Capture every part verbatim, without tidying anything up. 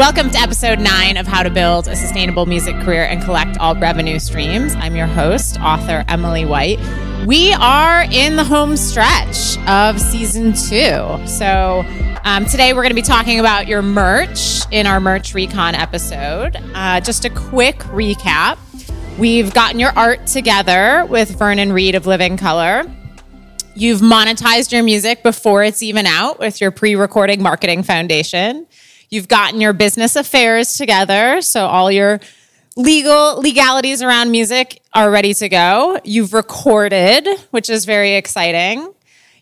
Welcome to episode nine of How to Build a Sustainable Music Career and Collect All Revenue Streams. I'm your host, author Emily White. We are in the home stretch of season two. So um, today we're going to be talking about your merch in our merch recon episode. Uh, just a quick recap. We've gotten your art together with Vernon Reid of Living Color. You've monetized your music before it's even out with your pre-recording marketing foundation. You've gotten your business affairs together, so all your legal legalities around music are ready to go. You've recorded, which is very exciting.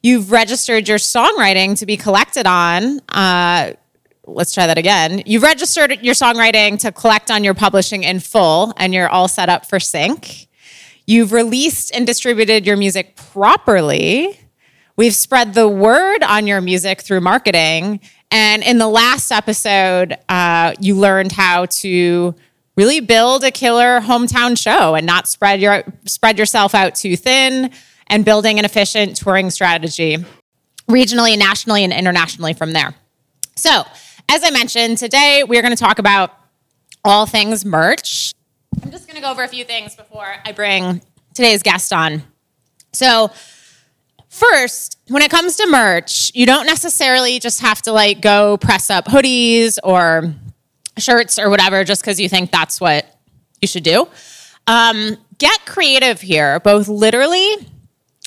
You've registered your songwriting to be collected on. Uh, let's try that again. You've registered your songwriting to collect on your publishing in full, and you're all set up for sync. You've released and distributed your music properly. We've spread the word on your music through marketing. And in the last episode, uh, you learned how to really build a killer hometown show and not spread your spread yourself out too thin, and building an efficient touring strategy regionally, nationally, and internationally from there. So, as I mentioned, today we're going to talk about all things merch. I'm just going to go over a few things before I bring today's guest on. So, first, when it comes to merch, you don't necessarily just have to like go press up hoodies or shirts or whatever just because you think that's what you should do. Um, get creative here, both literally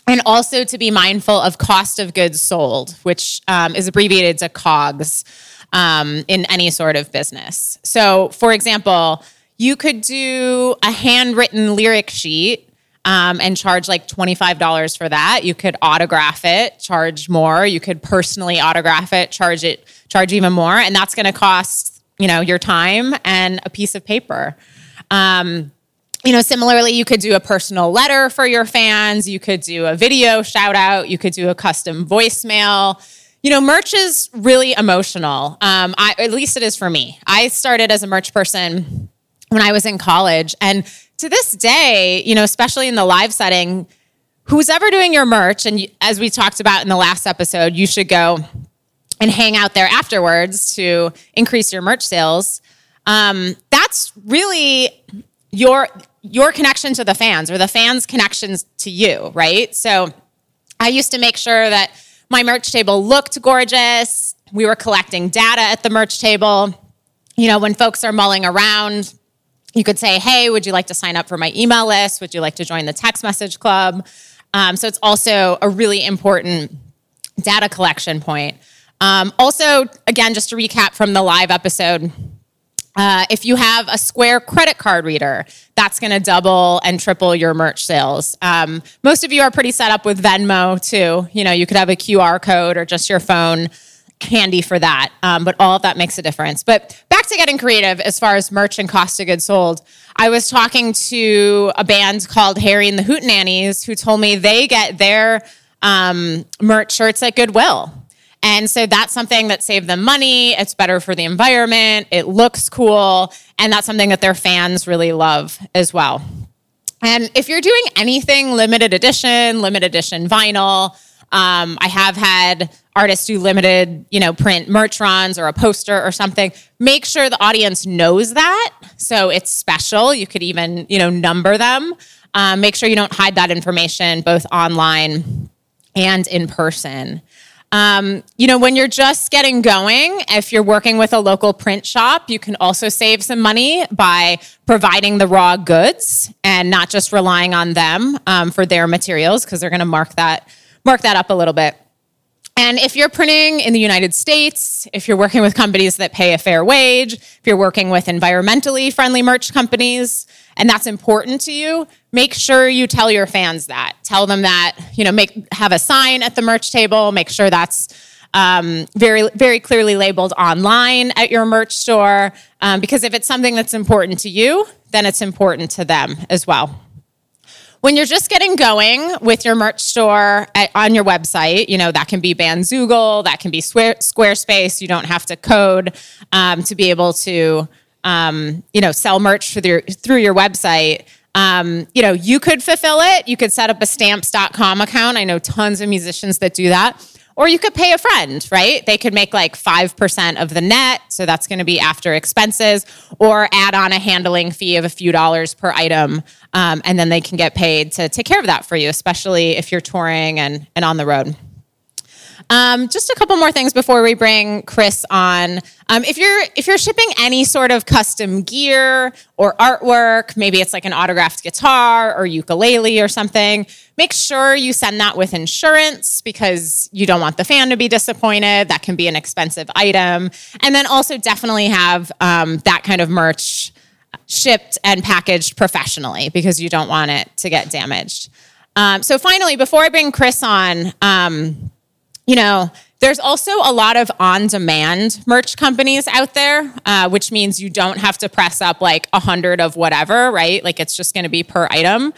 and also to be mindful of cost of goods sold, which um, is abbreviated to COGS um, in any sort of business. So, for example, you could do a handwritten lyric sheet um, and charge like twenty-five dollars for that. You could autograph it, charge more. You could personally autograph it, charge it, charge even more, and that's going to cost, you know, your time and a piece of paper. Um, you know, similarly, you could do a personal letter for your fans. You could do a video shout out. You could do a custom voicemail. You know, merch is really emotional. Um, I, at least it is for me. I started as a merch person when I was in college. And to this day, you know, especially in the live setting, who's ever doing your merch, and you, as we talked about in the last episode, you should go and hang out there afterwards to increase your merch sales. Um, that's really your your connection to the fans, or the fans' connections to you, right? So I used to make sure that my merch table looked gorgeous. We were collecting data at the merch table. You know, when folks are mulling around, you could say, hey, would you like to sign up for my email list? Would you like to join the text message club? Um, so it's also a really important data collection point. Um, also, again, just to recap from the live episode, uh, if you have a Square credit card reader, that's going to double and triple your merch sales. Um, most of you are pretty set up with Venmo, too. You know, you could have a Q R code or just your phone handy for that. Um, but all of that makes a difference. But back to getting creative as far as merch and cost of goods sold. I was talking to a band called Harry and the Hootenannies who told me they get their um, merch shirts at Goodwill. And so that's something that saved them money. It's better for the environment. It looks cool. And that's something that their fans really love as well. And if you're doing anything limited edition, limited edition vinyl, um, I have had artists do limited, you know, print merch runs or a poster or something. Make sure the audience knows that. So it's special. You could even, you know, number them. Um, make sure you don't hide that information both online and in person. Um, you know, when you're just getting going, if you're working with a local print shop, you can also save some money by providing the raw goods and not just relying on them um, for their materials, because they're going to mark that mark that up a little bit. And if you're printing in the United States, if you're working with companies that pay a fair wage, if you're working with environmentally friendly merch companies, and that's important to you, make sure you tell your fans that. Tell them that, you know, make have a sign at the merch table. Make sure that's um, very, very clearly labeled online at your merch store. Um, because if it's something that's important to you, then it's important to them as well. When you're just getting going with your merch store at, on your website, you know, that can be Bandzoogle, that can be Square, Squarespace. You don't have to code um, to be able to, um, you know, sell merch through your, through your website. Um, you know, you could fulfill it. You could set up a stamps dot com account. I know tons of musicians that do that. Or you could pay a friend, right? They could make like five percent of the net. So that's going to be after expenses, or add on a handling fee of a few dollars per item. Um, and then they can get paid to take care of that for you, especially if you're touring and, and on the road. Um, just a couple more things before we bring Chris on. Um, if you're if you're shipping any sort of custom gear or artwork, maybe it's like an autographed guitar or ukulele or something, make sure you send that with insurance, because you don't want the fan to be disappointed. That can be an expensive item. And then also definitely have um, that kind of merch shipped and packaged professionally, because you don't want it to get damaged. Um, so finally, before I bring Chris on, um, you know, there's also a lot of on-demand merch companies out there, uh, which means you don't have to press up like a hundred of whatever, right? Like it's just going to be per item.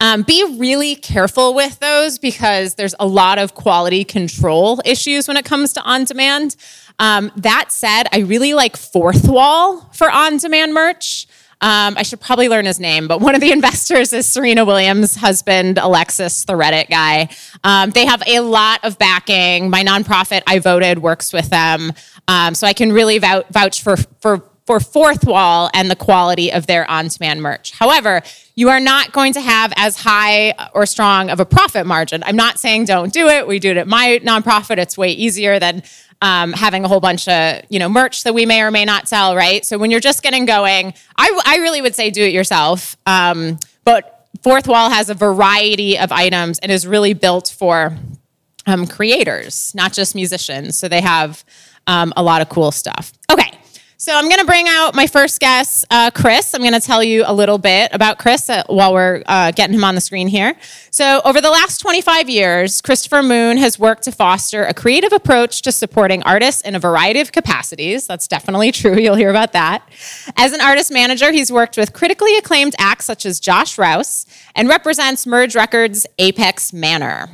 Um, be really careful with those, because there's a lot of quality control issues when it comes to on-demand. Um, that said, I really like Fourth Wall for on-demand merch. Um, I should probably learn his name, but one of the investors is Serena Williams' husband, Alexis, the Reddit guy. Um, they have a lot of backing. My nonprofit, I Voted, works with them. Um, so I can really vouch for, for, for Fourth Wall and the quality of their on-demand merch. However, you are not going to have as high or strong of a profit margin. I'm not saying don't do it. We do it at my nonprofit. It's way easier than Um, having a whole bunch of, you know, merch that we may or may not sell, right? So when you're just getting going, I, I really would say do it yourself. Um, but Fourth Wall has a variety of items and is really built for um, creators, not just musicians. So they have um, a lot of cool stuff. Okay, so I'm going to bring out my first guest, uh, Chris. I'm going to tell you a little bit about Chris uh, while we're uh, getting him on the screen here. So over the last twenty-five years, Christopher Moon has worked to foster a creative approach to supporting artists in a variety of capacities. That's definitely true. You'll hear about that. As an artist manager, he's worked with critically acclaimed acts such as Josh Rouse and represents Merge Records' Apex Manor.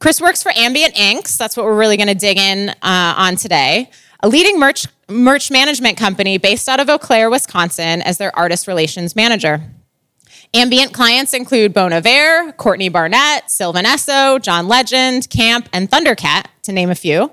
Chris works for Ambient Inks. That's what we're really going to dig in uh, on today. A leading merch, merch management company based out of Eau Claire, Wisconsin, as their artist relations manager. Ambient clients include Bon Iver, Courtney Barnett, Sylvan Esso, John Legend, Camp, and Thundercat, to name a few.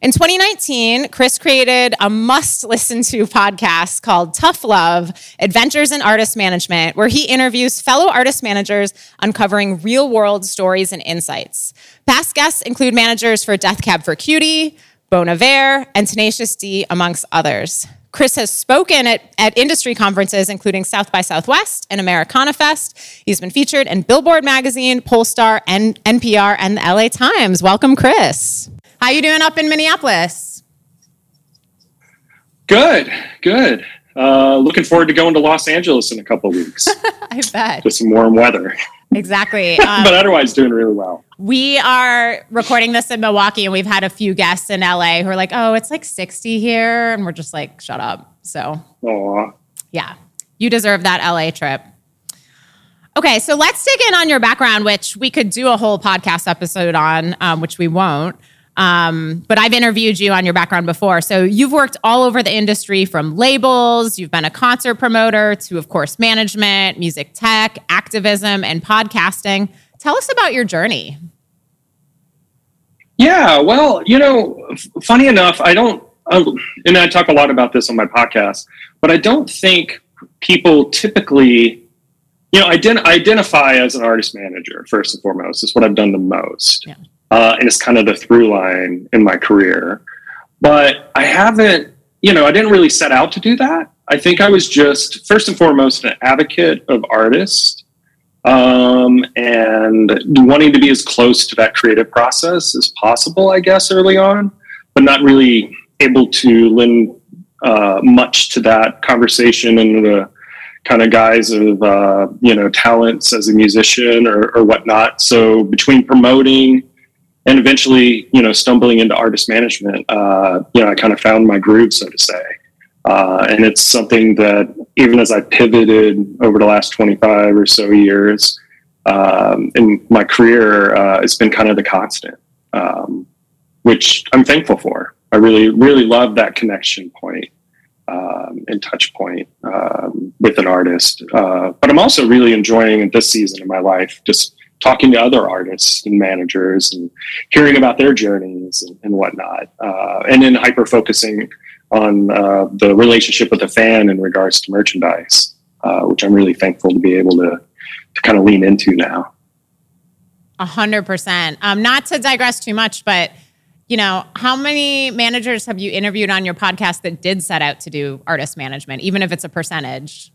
In twenty nineteen, Chris created a must-listen-to podcast called Tough Love: Adventures in Artist Management, where he interviews fellow artist managers uncovering real-world stories and insights. Past guests include managers for Death Cab for Cutie, Bon Iver, and Tenacious D, amongst others. Chris has spoken at, at industry conferences, including South by Southwest and Americana Fest. He's been featured in Billboard Magazine, Pollstar, and N P R, and the L A Times. Welcome, Chris. How you doing up in Minneapolis? Good, good. Uh, looking forward to going to Los Angeles in a couple of weeks. I bet. With some warm weather. Exactly. Um, but otherwise, doing really well. We are recording this in Milwaukee, and we've had a few guests in L A who are like, oh, it's like sixty here. And we're just like, shut up. So, aww. Yeah, you deserve that L A trip. Okay, so let's dig in on your background, which we could do a whole podcast episode on, um, which we won't. Um, but I've interviewed you on your background before. So you've worked all over the industry, from labels, you've been a concert promoter, to, of course, management, music tech, activism, and podcasting. Tell us about your journey. Yeah, well, you know, funny enough, I don't, I, and I talk a lot about this on my podcast, but I don't think people typically, you know, ident- identify as an artist manager, first and foremost. It's what I've done the most. Yeah. Uh, and it's kind of the through line in my career. But I haven't, you know, I didn't really set out to do that. I think I was just, first and foremost, an advocate of artists um, and wanting to be as close to that creative process as possible, I guess, early on, but not really able to lend uh, much to that conversation and the kind of guise of, uh, you know, talents as a musician or, or whatnot. So between promoting and eventually, you know, stumbling into artist management, uh, you know, I kind of found my groove, so to say. Uh, and it's something that, even as I pivoted over the last twenty-five or so years um, in my career, uh, it's been kind of the constant, um, which I'm thankful for. I really, really love that connection point um, and touch point um, with an artist. Uh, but I'm also really enjoying this season of my life, just talking to other artists and managers and hearing about their journeys and, and whatnot. Uh, and then hyper-focusing on uh, the relationship with the fan in regards to merchandise, uh, which I'm really thankful to be able to, to kind of lean into now. A hundred percent. Um, not to digress too much, but you know, how many managers have you interviewed on your podcast that did set out to do artist management, even if it's a percentage?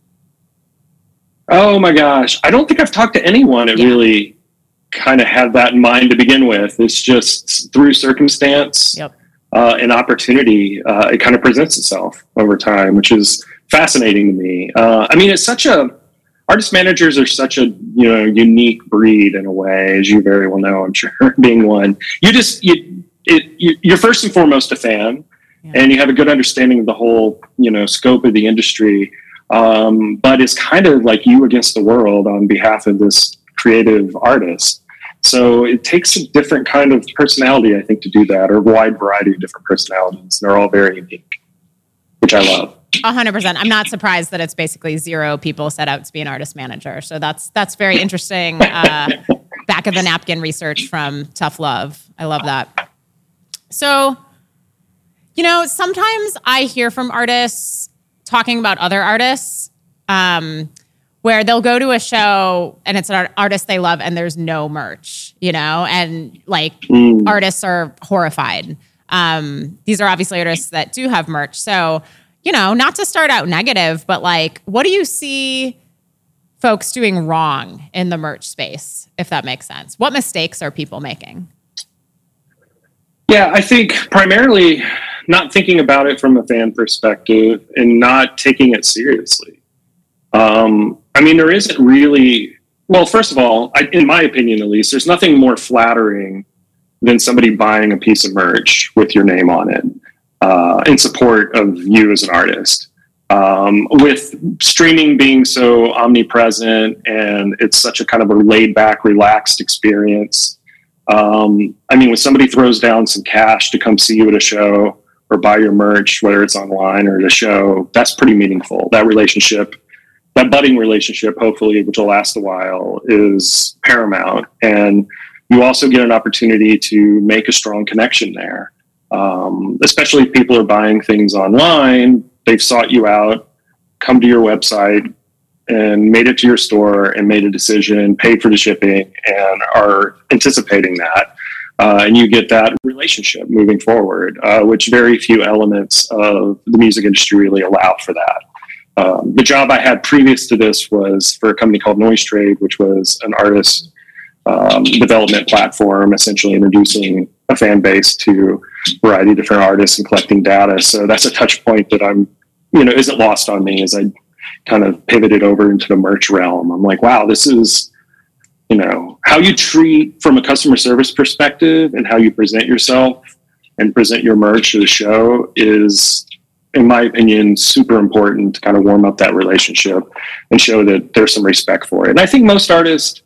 Oh my gosh. I don't think I've talked to anyone that yeah. really kind of had that in mind to begin with. It's just through circumstance yep. uh, and opportunity, uh, it kind of presents itself over time, which is fascinating to me. Uh, I mean, it's such a, artist managers are such a, you know, unique breed in a way, as you very well know, I'm sure, being one. You just, you, it, you, you're first and foremost a fan, yeah. and you have a good understanding of the whole, you know, scope of the industry. Um, but it's kind of like you against the world on behalf of this creative artist. So it takes a different kind of personality, I think, to do that, or a wide variety of different personalities. They're all very unique, which I love. A hundred percent. I'm not surprised that it's basically zero people set out to be an artist manager. So that's that's very interesting uh, back of the napkin research from Tough Love. I love that. So, you know, sometimes I hear from artists talking about other artists um, where they'll go to a show and it's an artist they love and there's no merch, you know, and like mm. artists are horrified. Um, these are obviously artists that do have merch. So, you know, not to start out negative, but like, what do you see folks doing wrong in the merch space, if that makes sense? What mistakes are people making? Yeah, I think primarily not thinking about it from a fan perspective and not taking it seriously. Um, I mean, there isn't really, well, first of all, I, in my opinion, at least, there's nothing more flattering than somebody buying a piece of merch with your name on it. Uh, in support of you as an artist. Um, with streaming being so omnipresent and it's such a kind of a laid back, relaxed experience. Um, I mean, when somebody throws down some cash to come see you at a show or buy your merch, whether it's online or at a show, that's pretty meaningful. That relationship, that budding relationship, hopefully, which will last a while, is paramount. And you also get an opportunity to make a strong connection there. Um, especially if people are buying things online, they've sought you out, come to your website and made it to your store and made a decision, paid for the shipping and are anticipating that. Uh, and you get that relationship moving forward, uh, which very few elements of the music industry really allow for that. Um, the job I had previous to this was for a company called Noise Trade, which was an artist um, development platform, essentially introducing a fan base to a variety of different artists and collecting data. So that's a touch point that I'm, you know, isn't lost on me as I kind of pivoted over into the merch realm. I'm like, wow, this is, you know, how you treat from a customer service perspective and how you present yourself and present your merch to the show is, in my opinion, super important to kind of warm up that relationship and show that there's some respect for it. And I think most artists,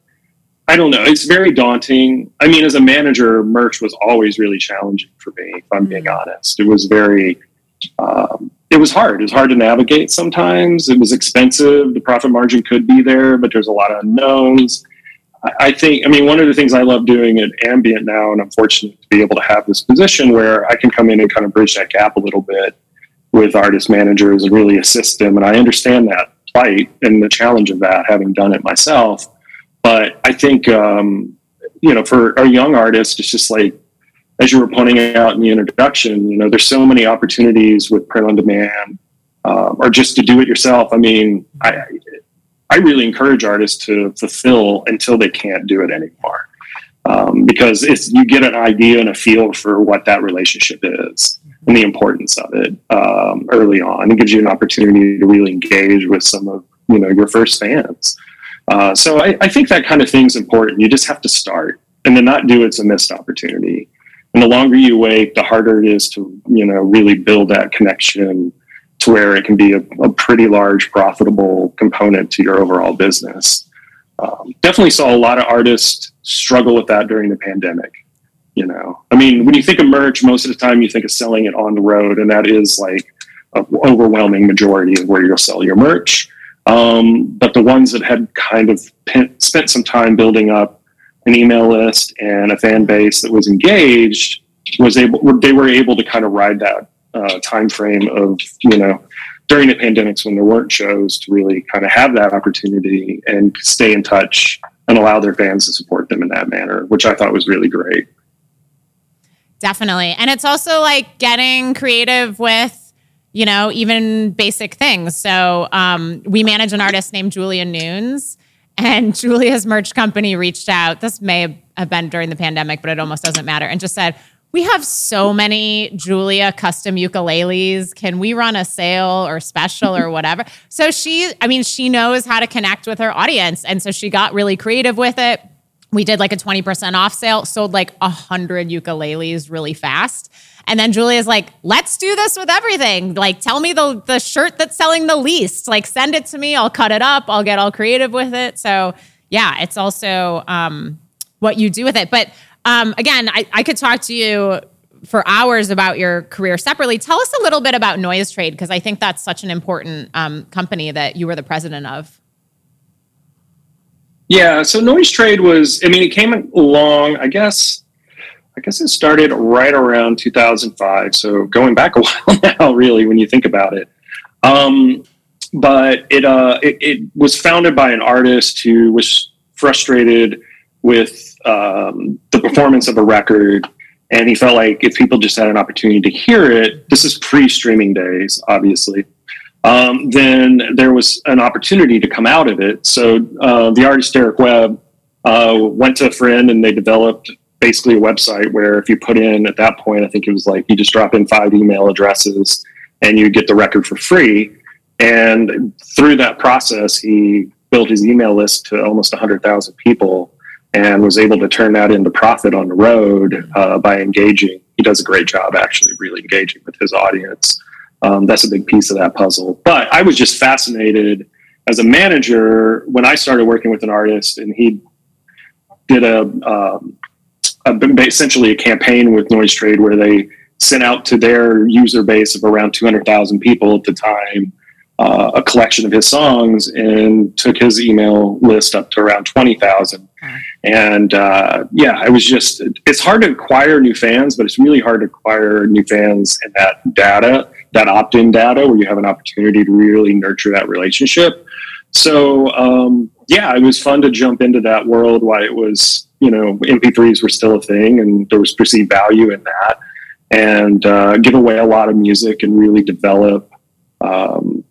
I don't know. It's very daunting. I mean, as a manager, merch was always really challenging for me, if I'm being honest. It was very, um, it was hard. It was hard to navigate sometimes. It was expensive. The profit margin could be there, but there's a lot of unknowns. I, I think, I mean, one of the things I love doing at Ambient now, and I'm fortunate to be able to have this position where I can come in and kind of bridge that gap a little bit with artist managers and really assist them. And I understand that plight and the challenge of that, having done it myself. But I think, um, you know, for a young artist, it's just like, as you were pointing out in the introduction, you know, there's so many opportunities with print on demand um, or just to do it yourself. I mean, I, I really encourage artists to fulfill until they can't do it anymore um, because it's, you get an idea and a feel for what that relationship is and the importance of it um, early on. It gives you an opportunity to really engage with some of, you know, your first fans. Uh, so I, I think that kind of thing's important. You just have to start, and to not do it's a missed opportunity. And the longer you wait, the harder it is to, you know, really build that connection to where it can be a, a pretty large profitable component to your overall business. Um, definitely saw a lot of artists struggle with that during the pandemic. You know, I mean, when you think of merch, most of the time you think of selling it on the road, and that is like an overwhelming majority of where you'll sell your merch. Um, but the ones that had kind of spent some time building up an email list and a fan base that was engaged, was able, they were able to kind of ride that uh, time frame of, you know, during the pandemics when there weren't shows, to really kind of have that opportunity and stay in touch and allow their fans to support them in that manner, which I thought was really great. Definitely. And it's also like getting creative with, you know, even basic things. So um, we manage an artist named Julia Nunes, and Julia's merch company reached out. This may have been during the pandemic, but it almost doesn't matter. And just said, we have so many Julia custom ukuleles. Can we run a sale or special or whatever? So she, I mean, she knows how to connect with her audience. And so she got really creative with it. We did like a twenty percent off sale, sold like one hundred ukuleles really fast. And then Julia's like, let's do this with everything. Like, tell me the the shirt that's selling the least. Like, send it to me. I'll cut it up. I'll get all creative with it. So, yeah, it's also um, what you do with it. But, um, again, I, I could talk to you for hours about your career separately. Tell us a little bit about Noise Trade, because I think that's such an important um, company that you were the president of. Yeah, so Noise Trade was, I mean, it came along, I guess, I guess it started right around two thousand five. So going back a while now, really, when you think about it. Um, but it, uh, it it was founded by an artist who was frustrated with um, the performance of a record. And he felt like if people just had an opportunity to hear it, this is pre-streaming days, obviously. Um, then there was an opportunity to come out of it. So uh, the artist Derek Webb uh, went to a friend, and they developed basically a website where if you put in, at that point, I think it was like you just drop in five email addresses and you get the record for free. And through that process, he built his email list to almost one hundred thousand people and was able to turn that into profit on the road uh, by engaging. He does a great job, actually, really engaging with his audience. Um, that's a big piece of that puzzle. But I was just fascinated as a manager when I started working with an artist, and he did a, um, a essentially a campaign with Noise Trade where they sent out to their user base of around two hundred thousand people at the time uh, a collection of his songs, and took his email list up to around twenty thousand. And uh, yeah, I was just, it's hard to acquire new fans, but it's really hard to acquire new fans in that data. That opt-in data where you have an opportunity to really nurture that relationship. So, um, yeah, it was fun to jump into that world while it was, you know, M P threes were still a thing, and there was perceived value in that, and uh, give away a lot of music and really develop. Um,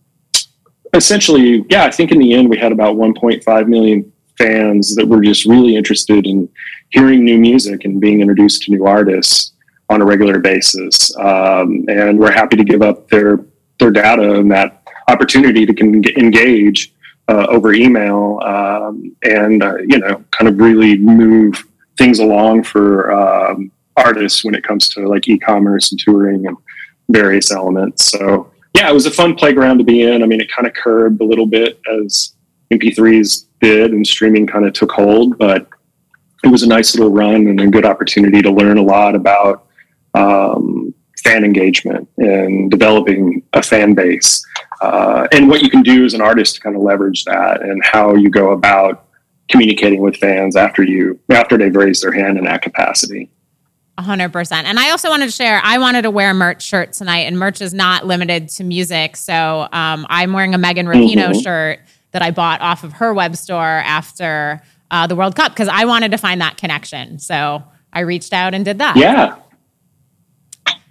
essentially, yeah, I think in the end we had about one point five million fans that were just really interested in hearing new music and being introduced to new artists on a regular basis. Um, and we're happy to give up their, their data and that opportunity to can engage uh, over email um, and, uh, you know, kind of really move things along for um, artists when it comes to like e-commerce and touring and various elements. So yeah, it was a fun playground to be in. I mean, it kind of curbed a little bit as M P threes did and streaming kind of took hold, but it was a nice little run and a good opportunity to learn a lot about Um, fan engagement and developing a fan base uh, and what you can do as an artist to kind of leverage that and how you go about communicating with fans after you after they've raised their hand in that capacity. one hundred percent. And I also wanted to share, I wanted to wear a merch shirt tonight, and merch is not limited to music. So um, I'm wearing a Megan Rapinoe mm-hmm. shirt that I bought off of her web store after uh, the World Cup, because I wanted to find that connection. So I reached out and did that. Yeah.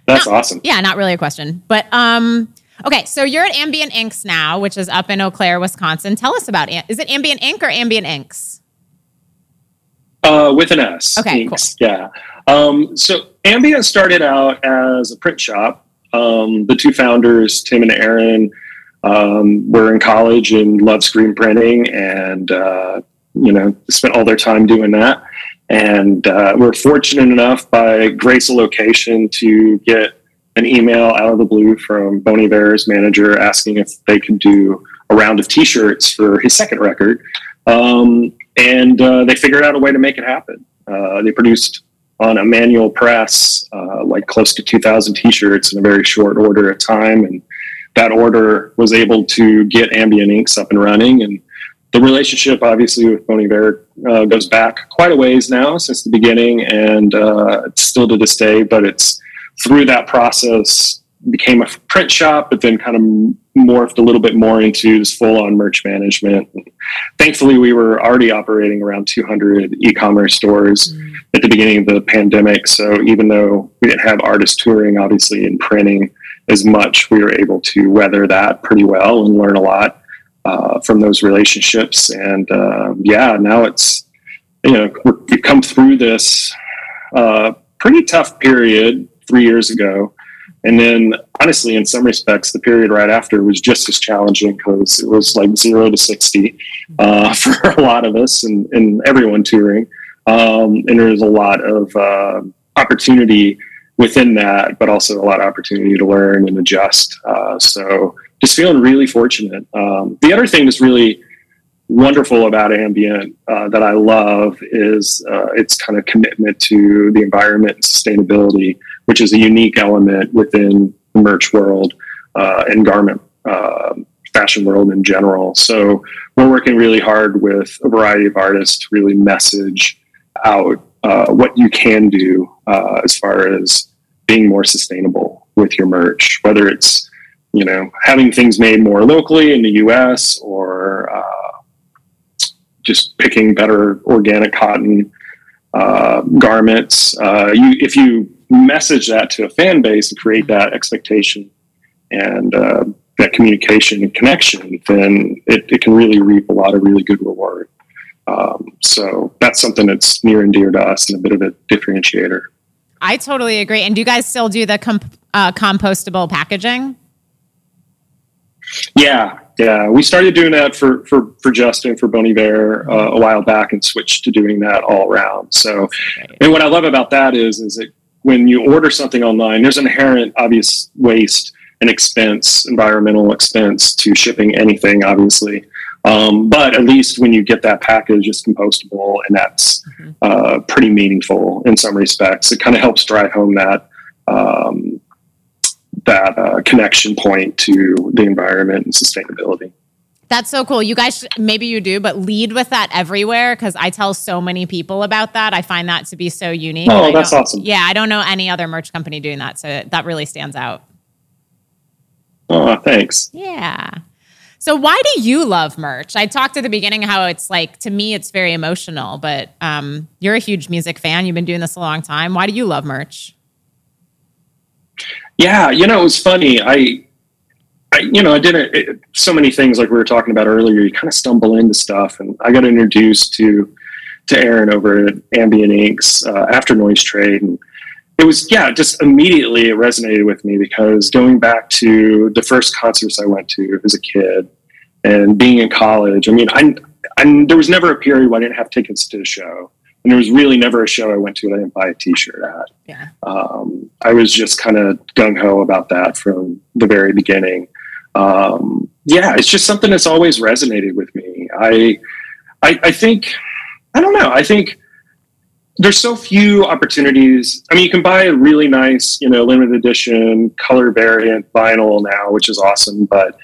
That's not awesome. Yeah, not really a question. But, um, okay, so you're at Ambient Inks now, which is up in Eau Claire, Wisconsin. Tell us about it. Is it Ambient Ink or Ambient Inks? Uh, with an S. Okay, Inks. Cool. Yeah. Um, so Ambient started out as a print shop. Um, the two founders, Tim and Aaron, um, were in college and loved screen printing and, uh, you know, spent all their time doing that. And uh, we're fortunate enough by grace of location to get an email out of the blue from Bon Iver's manager asking if they could do a round of T-shirts for his second record. Um, and uh, they figured out a way to make it happen. Uh, they produced on a manual press uh, like close to two thousand T-shirts in a very short order of time. And that order was able to get Ambient Inks up and running. And the relationship, obviously, with Bon Iver uh, goes back quite a ways now, since the beginning, and uh, it's still to this day. But it's through that process became a print shop, but then kind of morphed a little bit more into this full-on merch management. And thankfully, we were already operating around two hundred e-commerce stores mm. at the beginning of the pandemic. So even though we didn't have artists touring, obviously, and printing as much, we were able to weather that pretty well and learn a lot uh, from those relationships. And uh, yeah, now it's, you know, we've come through this uh, pretty tough period three years ago. And then, honestly, in some respects, the period right after was just as challenging, because it was like zero to sixty uh, for a lot of us and, and everyone touring. Um, and there was a lot of uh, opportunity within that, but also a lot of opportunity to learn and adjust. Uh, so just feeling really fortunate. Um, the other thing that's really wonderful about Ambient uh, that I love is uh, its kind of commitment to the environment and sustainability, which is a unique element within the merch world uh, and garment uh, fashion world in general. So we're working really hard with a variety of artists to really message out uh, what you can do uh, as far as being more sustainable with your merch, whether it's, you know, having things made more locally in the U S or uh, just picking better organic cotton uh, garments. Uh, you, if you message that to a fan base and create that expectation and uh, that communication and connection, then it, it can really reap a lot of really good reward. Um, so that's something that's near and dear to us and a bit of a differentiator. I totally agree. And do you guys still do the comp- uh, compostable packaging? Yeah. Yeah. We started doing that for, for, for Justin, for Bon Iver uh, a while back, and switched to doing that all around. So, and what I love about that is, is it, when you order something online, there's inherent obvious waste and expense, environmental expense to shipping anything, obviously. Um, but at least when you get that package, it's compostable, and that's mm-hmm. uh, pretty meaningful in some respects. It kind of helps drive home that um, that uh, connection point to the environment and sustainability. That's so cool. You guys, maybe you do, but lead with that everywhere, because I tell so many people about that. I find that to be so unique. Oh, that's awesome. Yeah, I don't know any other merch company doing that, so that really stands out. Oh, thanks. Yeah. So why do you love merch? I talked at the beginning how it's like, to me, it's very emotional, but um, you're a huge music fan. You've been doing this a long time. Why do you love merch? Yeah, you know, it was funny. I... I, you know, I didn't, it, so many things like we were talking about earlier, you kind of stumble into stuff. And I got introduced to, to Aaron over at Ambient Inks uh, after Noise Trade. And it was, yeah, just immediately it resonated with me, because going back to the first concerts I went to as a kid and being in college, I mean, I, I, there was never a period where I didn't have tickets to a show. And there was really never a show I went to that I didn't buy a t-shirt at. Yeah. Um, I was just kind of gung-ho about that from the very beginning. Um, yeah, it's just something that's always resonated with me. I, I, I think, I don't know. I think there's so few opportunities. I mean, you can buy a really nice, you know, limited edition color variant vinyl now, which is awesome, but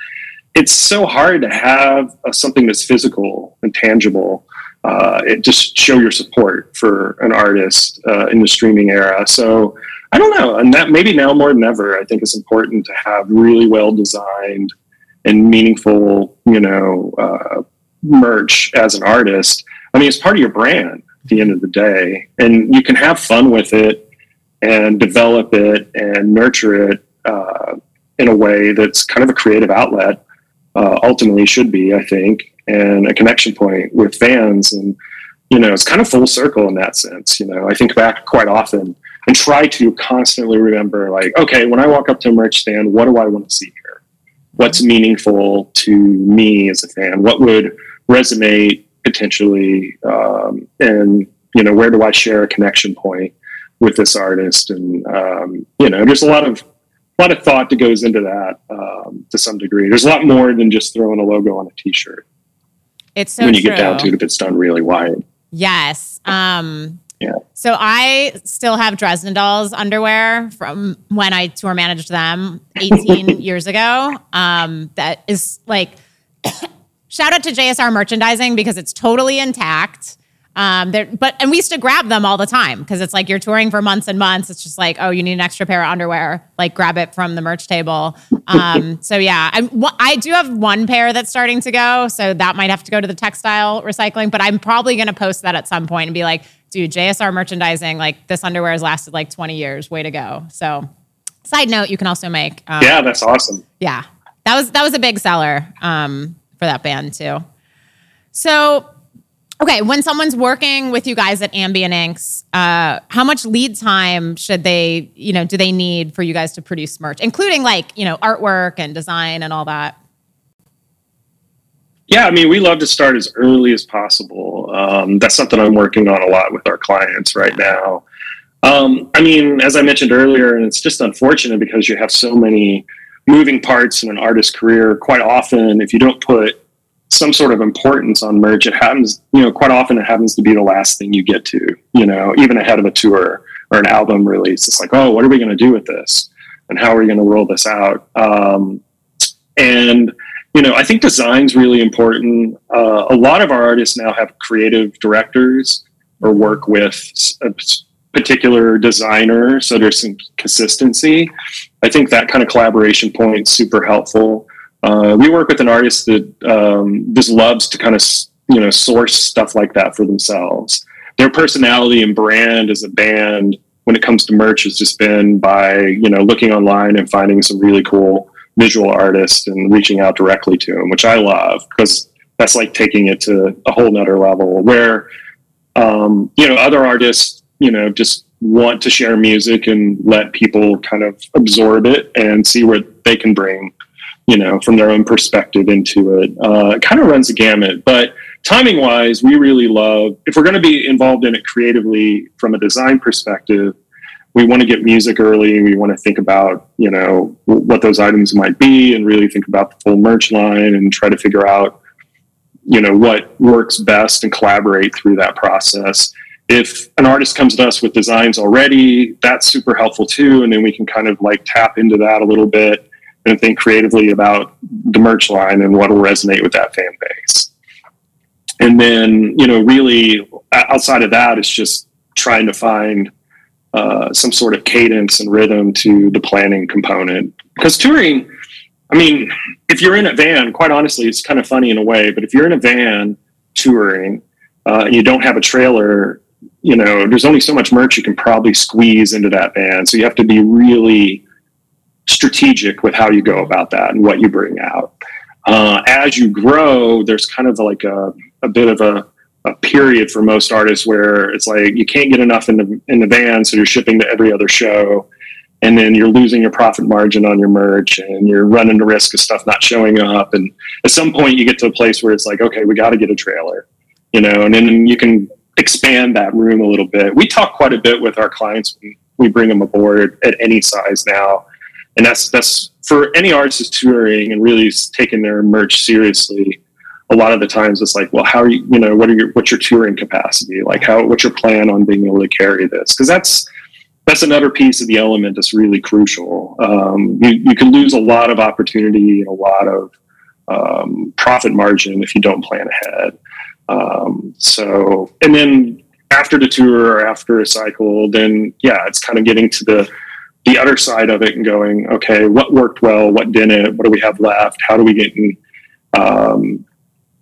it's so hard to have uh, something that's physical and tangible. Uh, it just show your support for an artist uh, in the streaming era. So I don't know. And that maybe now more than ever, I think it's important to have really well designed and meaningful, you know, uh, merch as an artist. I mean, it's part of your brand at the end of the day, and you can have fun with it and develop it and nurture it uh, in a way that's kind of a creative outlet. Uh, ultimately should be, I think, and a connection point with fans. And, you know, it's kind of full circle in that sense. You know, I think back quite often and try to constantly remember, like, okay, when I walk up to a merch stand, what do I want to see here? What's meaningful to me as a fan? What would resonate potentially? Um, and, you know, where do I share a connection point with this artist? And, um, you know, there's a lot of A lot of thought that goes into that um, to some degree. There's a lot more than just throwing a logo on a t-shirt. It's so when you true. Get down to it, if it's done really wide. Yes. Um, yeah. So I still have Dresden Dolls underwear from when I tour managed them eighteen years ago. Um, that is like shout out to J S R merchandising because it's totally intact. Um, but and we used to grab them all the time because it's like you're touring for months and months. It's just like, oh, you need an extra pair of underwear. Like grab it from the merch table. Um, so yeah, I, I do have one pair that's starting to go. So that might have to go to the textile recycling, but I'm probably going to post that at some point and be like, dude, J S R merchandising, like this underwear has lasted like twenty years, way to go. So side note, you can also make. Um, yeah, that's awesome. Yeah, that was, that was a big seller um, for that band too. So okay, when someone's working with you guys at Ambient Inks, uh, how much lead time should they, you know, do they need for you guys to produce merch, including like, you know, artwork and design and all that? Yeah, I mean, we love to start as early as possible. Um, that's something I'm working on a lot with our clients right now. Um, I mean, as I mentioned earlier, and it's just unfortunate because you have so many moving parts in an artist's career. Quite often, if you don't put some sort of importance on merch, it happens, you know, quite often it happens to be the last thing you get to, you know, even ahead of a tour or an album release. It's like, oh, what are we going to do with this? And how are we going to roll this out? Um, and, you know, I think design's really important. Uh, a lot of our artists now have creative directors or work with a particular designer. So there's some consistency. I think that kind of collaboration point is super helpful. Uh, we work with an artist that um, just loves to kind of, you know, source stuff like that for themselves. Their personality and brand as a band when it comes to merch has just been by, you know, looking online and finding some really cool visual artists and reaching out directly to them, which I love because that's like taking it to a whole nother level where, um, you know, other artists, you know, just want to share music and let people kind of absorb it and see what they can bring, you know, from their own perspective into it. Uh, it kind of runs the gamut, but timing wise, we really love, if we're going to be involved in it creatively from a design perspective, we want to get music early. We want to think about, you know, what those items might be and really think about the full merch line and try to figure out, you know, what works best and collaborate through that process. If an artist comes to us with designs already, that's super helpful too. And then we can kind of like tap into that a little bit and think creatively about the merch line and what will resonate with that fan base. And then, you know, really outside of that, it's just trying to find uh, some sort of cadence and rhythm to the planning component. Because touring, I mean, if you're in a van, quite honestly, it's kind of funny in a way, but if you're in a van touring uh, and you don't have a trailer, you know, there's only so much merch you can probably squeeze into that van. So you have to be really strategic with how you go about that and what you bring out. Uh, as you grow, there's kind of like a, a bit of a, a period for most artists where it's like you can't get enough in the in the van, so you're shipping to every other show, and then you're losing your profit margin on your merch, and you're running the risk of stuff not showing up. And at some point, you get to a place where it's like, okay, we got to get a trailer, you know, and then you can expand that room a little bit. We talk quite a bit with our clients. We, we bring them aboard at any size now. And that's, that's for any artist who's touring and really taking their merch seriously. A lot of the times it's like, well, how are you, you know, what are your, what's your touring capacity? Like how, what's your plan on being able to carry this? Cause that's, that's another piece of the element that's really crucial. Um, you, you can lose a lot of opportunity and a lot of um, profit margin if you don't plan ahead. Um, so, and then after the tour or after a cycle, then yeah, it's kind of getting to the, the other side of it and going, okay, what worked well, what didn't, what do we have left? How do we get in, um,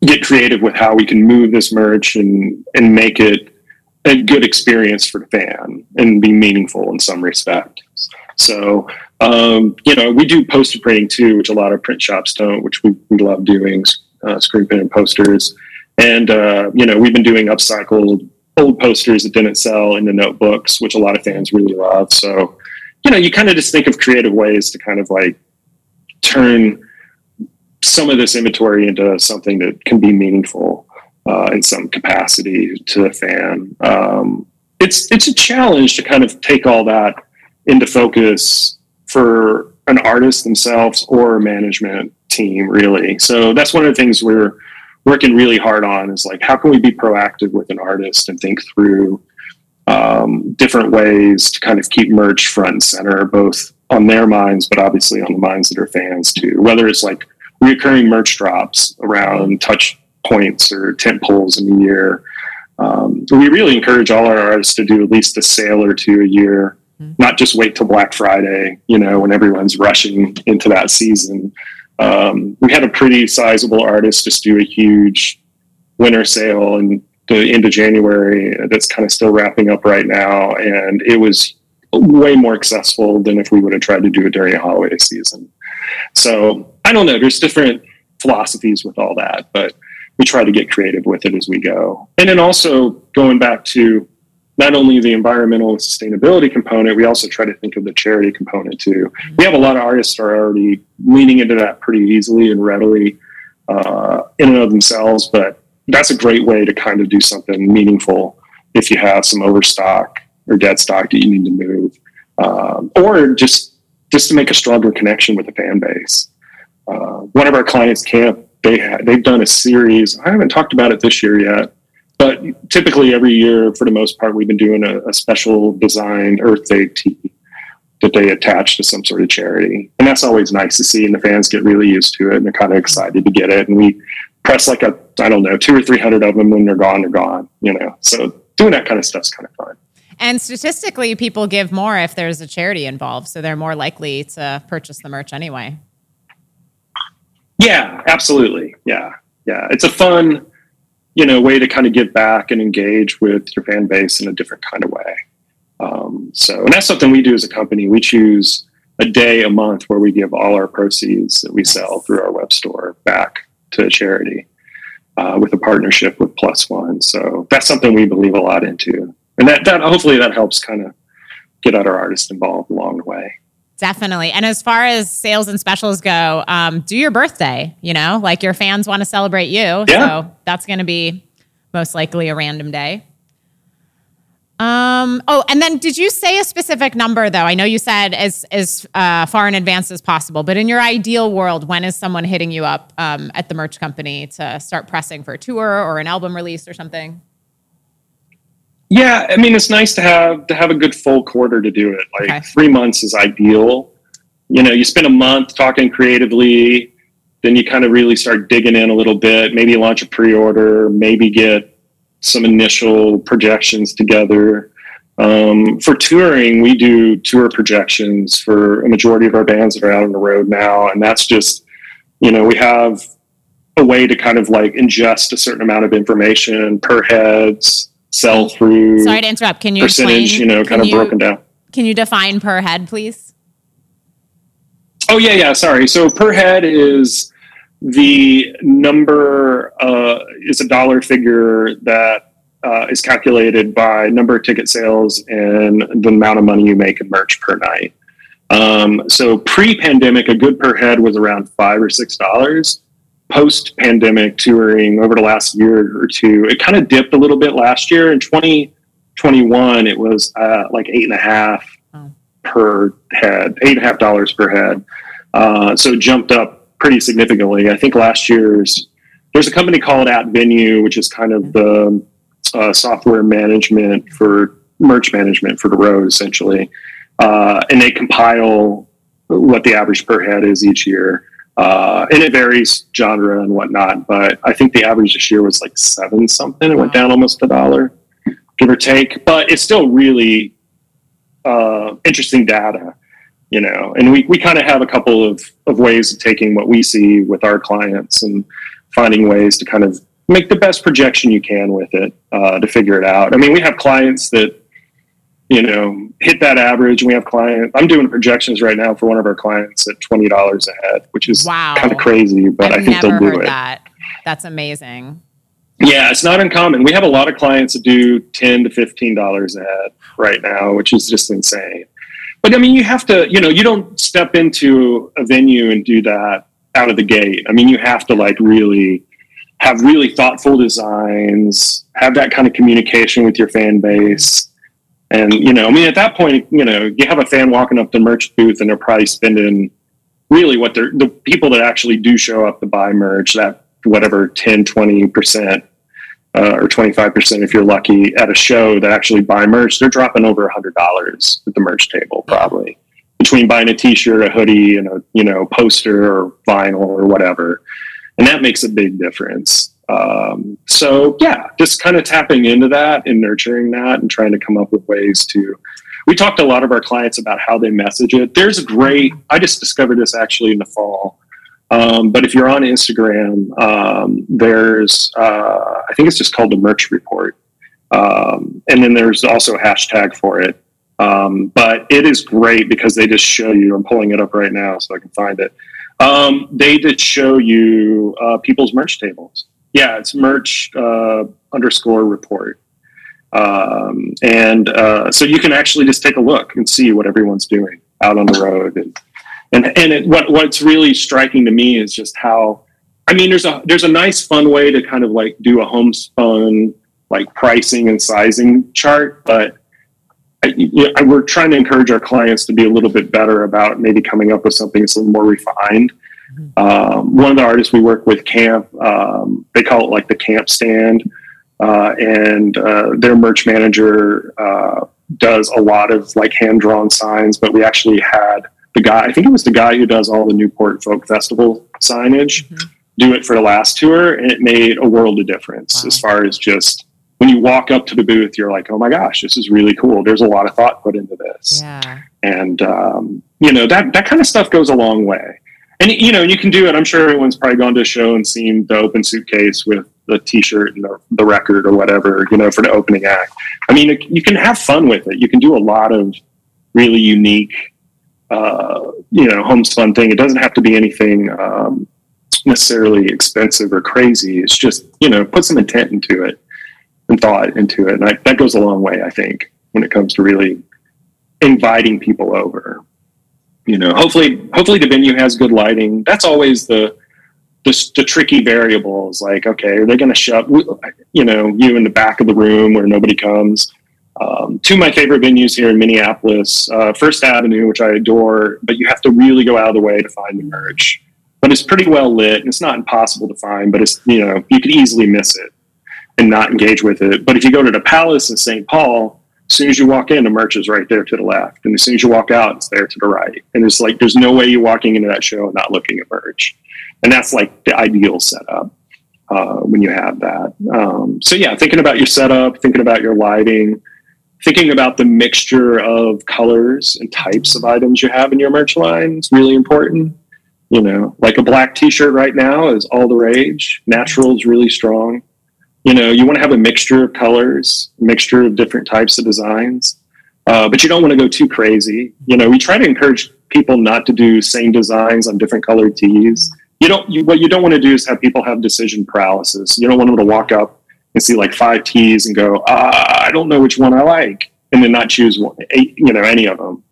get creative with how we can move this merch and, and make it a good experience for the fan and be meaningful in some respect. So, um, you know, we do poster printing too, which a lot of print shops don't, which we, we love doing, uh, screen printed posters. And, uh, you know, we've been doing upcycled old posters that didn't sell into notebooks, which a lot of fans really love. So, you know, you kind of just think of creative ways to kind of like turn some of this inventory into something that can be meaningful uh, in some capacity to the fan. Um, it's it's a challenge to kind of take all that into focus for an artist themselves or a management team, really. So that's one of the things we're working really hard on is like, how can we be proactive with an artist and think through Um, different ways to kind of keep merch front and center, both on their minds, but obviously on the minds of their fans too, whether it's like reoccurring merch drops around touch points or tent poles in a year. Um, we really encourage all our artists to do at least a sale or two a year, mm-hmm. not just wait till Black Friday, you know, when everyone's rushing into that season. Um, we had a pretty sizable artist just do a huge winter sale in the end of January that's kind of still wrapping up right now. And it was way more successful than if we would have tried to do it during a holiday season. So I don't know, there's different philosophies with all that, but we try to get creative with it as we go. And then also going back to not only the environmental sustainability component, we also try to think of the charity component too. We have a lot of artists are already leaning into that pretty easily and readily uh, in and of themselves, but that's a great way to kind of do something meaningful if you have some overstock or dead stock that you need to move, um, or just just to make a stronger connection with the fan base. Uh, one of our clients, Camp, they ha- they've done a series. I haven't talked about it this year yet, but typically every year, for the most part, we've been doing a, a special designed Earth Day tee that they attach to some sort of charity. And that's always nice to see, and the fans get really used to it, and they're kind of excited to get it. And we press like, a I don't know, two or three hundred of them. When they're gone, they're gone, you know. So doing that kind of stuff's kind of fun. And statistically, people give more if there's a charity involved, so they're more likely to purchase the merch anyway. Yeah, absolutely. Yeah, yeah. It's a fun, you know, way to kind of give back and engage with your fan base in a different kind of way. Um, so, and that's something we do as a company. We choose a day a month where we give all our proceeds that we sell through our web store back to a charity uh, with a partnership with Plus One. So that's something we believe a lot into. And that, that hopefully that helps kind of get other artists involved along the way. Definitely. And as far as sales and specials go, um, do your birthday, you know, like your fans want to celebrate you. Yeah. So that's going to be most likely a random day. Um, oh, and then did you say a specific number, though? I know you said as, as uh, far in advance as possible, but in your ideal world, when is someone hitting you up um, at the merch company to start pressing for a tour or an album release or something? Yeah, I mean, it's nice to have to have a good full quarter to do it. Like okay. three months is ideal. You know, you spend a month talking creatively, then you kind of really start digging in a little bit, maybe launch a pre-order, maybe get some initial projections together. Um, for touring, we do tour projections for a majority of our bands that are out on the road now. And that's just, you know, we have a way to kind of like ingest a certain amount of information per heads. Sell through. Sorry to interrupt. Can you percentage, explain, you know, kind of you, broken down. Can you define per head, please? Oh yeah, yeah. Sorry. So per head is the number uh, is a dollar figure that uh, is calculated by number of ticket sales and the amount of money you make in merch per night. Um, so pre-pandemic, a good per head was around five or six dollars. Post-pandemic touring over the last year or two, it kind of dipped a little bit last year. In twenty twenty-one, it was uh, like eight and a half oh. per head, eight and a half dollars per head. Uh, so it jumped up pretty significantly. I think last year's, there's a company called At Venue, which is kind of the uh, software management for merch management for the road, essentially. Uh, and they compile what the average per head is each year. Uh, and it varies genre and whatnot, but I think the average this year was like seven something. It went down almost a dollar, give or take, but it's still really uh, interesting data, you know, and we, we kind of have a couple of, of ways of taking what we see with our clients and finding ways to kind of make the best projection you can with it uh, to figure it out. I mean, we have clients that, you know, hit that average. We have clients. I'm doing projections right now for one of our clients at twenty dollars a head, which is wow. kind of crazy, but I've I think never they'll do heard it. That. That's amazing. Yeah, it's not uncommon. We have a lot of clients that do ten to fifteen dollars a head right now, which is just insane. But I mean, you have to, you know, you don't step into a venue and do that out of the gate. I mean, you have to like really have really thoughtful designs, have that kind of communication with your fan base. And, you know, I mean, at that point, you know, you have a fan walking up the merch booth and they're probably spending really what they're, the people that actually do show up to buy merch, that whatever ten, twenty percent uh, or twenty-five percent if you're lucky at a show that actually buy merch, they're dropping over one hundred dollars at the merch table probably. between buying a t-shirt, a hoodie, and a, you know, poster or vinyl or whatever. And that makes a big difference. Um, so yeah, just kind of tapping into that and nurturing that and trying to come up with ways to, we talked to a lot of our clients about how they message it. There's a great, I just discovered this actually in the fall. Um, but if you're on Instagram, um, there's, uh, I think it's just called the Merch Report. Um, and then there's also a hashtag for it. Um, but it is great because they just show you, I'm pulling it up right now so I can find it. Um, they just show you, uh, people's merch tables. Yeah. It's merch, uh, underscore report. Um, and, uh, so you can actually just take a look and see what everyone's doing out on the road. And, and, and it, what, what's really striking to me is just how, I mean, there's a, there's a nice fun way to kind of like do a homespun, like pricing and sizing chart, but I, you know, we're trying to encourage our clients to be a little bit better about maybe coming up with something that's a little more refined. Um, one of the artists we work with, Camp, um, they call it like the Camp stand. Uh, and uh, their merch manager uh, does a lot of like hand-drawn signs, but we actually had the guy, I think it was the guy who does all the Newport Folk Festival signage, mm-hmm. do it for the last tour, and it made a world of difference. Wow. As far as just, when you walk up to the booth, you're like, oh my gosh, this is really cool. There's a lot of thought put into this. Yeah. And, um, you know, that, that kind of stuff goes a long way. And, you know, you can do it. I'm sure everyone's probably gone to a show and seen the open suitcase with the t-shirt and the, the record or whatever, you know, for the opening act. I mean, it, you can have fun with it. You can do a lot of really unique, uh, you know, homespun thing. It doesn't have to be anything um, necessarily expensive or crazy. It's just, you know, put some intent into it. And thought into it, and I, that goes a long way, I think, when it comes to really inviting people over. You know, hopefully, hopefully the venue has good lighting. That's always the the, the tricky variable. Is like, okay, are they going to shove you know you in the back of the room where nobody comes? Um, two of my favorite venues here in Minneapolis, uh, First Avenue, which I adore, but you have to really go out of the way to find the merch. But it's pretty well lit, and it's not impossible to find. But it's you know you could easily miss it and not engage with it. But if you go to the Palace in Saint Paul, as soon as you walk in, the merch is right there to the left. And as soon as you walk out, it's there to the right. And it's like, there's no way you're walking into that show and not looking at merch. And that's like the ideal setup uh, when you have that. Um, so yeah, thinking about your setup, thinking about your lighting, thinking about the mixture of colors and types of items you have in your merch line is really important. You know, like a black t-shirt right now is all the rage. Natural is really strong. You know, you want to have a mixture of colors, mixture of different types of designs, uh, but you don't want to go too crazy. You know, we try to encourage people not to do same designs on different colored tees. You don't, you, what you don't want to do is have people have decision paralysis. You don't want them to walk up and see like five tees and go, ah, I don't know which one I like, and then not choose one, you know, any of them,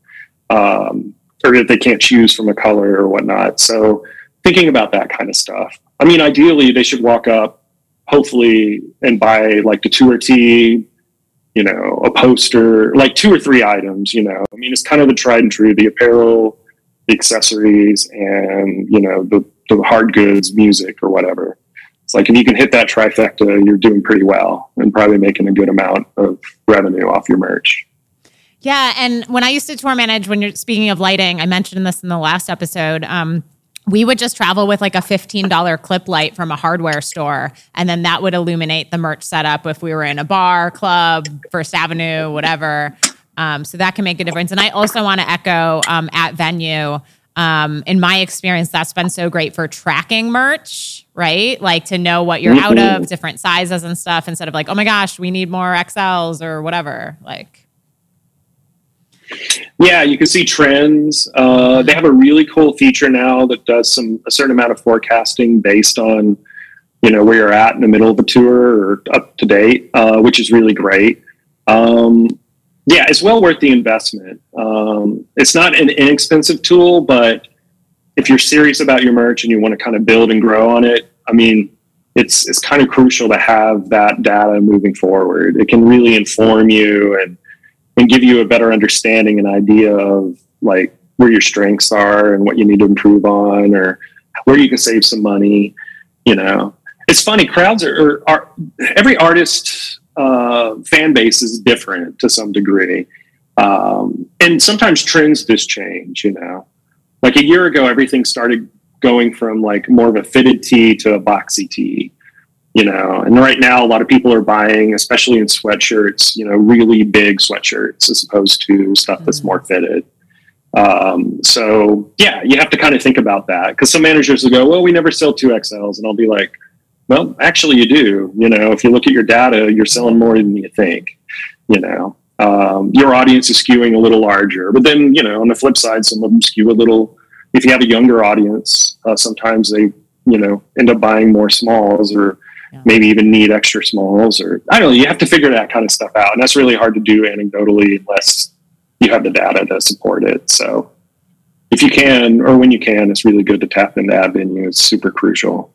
um, or if they can't choose from a color or whatnot. So thinking about that kind of stuff. I mean, ideally they should walk up, hopefully, and buy like the tour tee, you know, a poster, like two or three items, you know. I mean, it's kind of a tried and true, the apparel, the accessories, and, you know, the, the hard goods, music, or whatever. It's like, if you can hit that trifecta, you're doing pretty well and probably making a good amount of revenue off your merch. Yeah, and when I used to tour manage, when you're speaking of lighting, I mentioned this in the last episode, um, we would just travel with like a fifteen dollar clip light from a hardware store. And then that would illuminate the merch setup if we were in a bar, club, First Avenue, whatever. Um, so that can make a difference. And I also want to echo um, at venue. Um, in my experience, that's been so great for tracking merch, right? Like to know what you're mm-hmm. out of, different sizes and stuff, instead of like, oh my gosh, we need more X Ls or whatever. Like, yeah, you can see trends. Uh, they have a really cool feature now that does some a certain amount of forecasting based on, you know, where you're at in the middle of a tour or up to date, uh, which is really great. Um, yeah, it's well worth the investment. Um, it's not an inexpensive tool, but if you're serious about your merch and you want to kind of build and grow on it, I mean, it's it's kind of crucial to have that data moving forward. It can really inform you and and give you a better understanding and idea of like where your strengths are and what you need to improve on or where you can save some money. You know, it's funny. Crowds are, are, are every artist uh, fan base is different to some degree. Um, and sometimes trends just change, you know. Like a year ago, everything started going from like more of a fitted tee to a boxy tee, you know. And right now, a lot of people are buying, especially in sweatshirts, you know, really big sweatshirts as opposed to stuff that's more fitted. Um, so yeah, you have to kind of think about that, because some managers will go, well, we never sell two X Ls. And I'll be like, well, actually you do, you know, if you look at your data, you're selling more than you think, you know, um, your audience is skewing a little larger, but then, you know, on the flip side, some of them skew a little, if you have a younger audience, uh, sometimes they, you know, end up buying more smalls, or yeah. maybe even need extra smalls, or I don't know, you have to figure that kind of stuff out. And that's really hard to do anecdotally unless you have the data to support it. So if you can, or when you can, it's really good to tap into that venue. It's super crucial.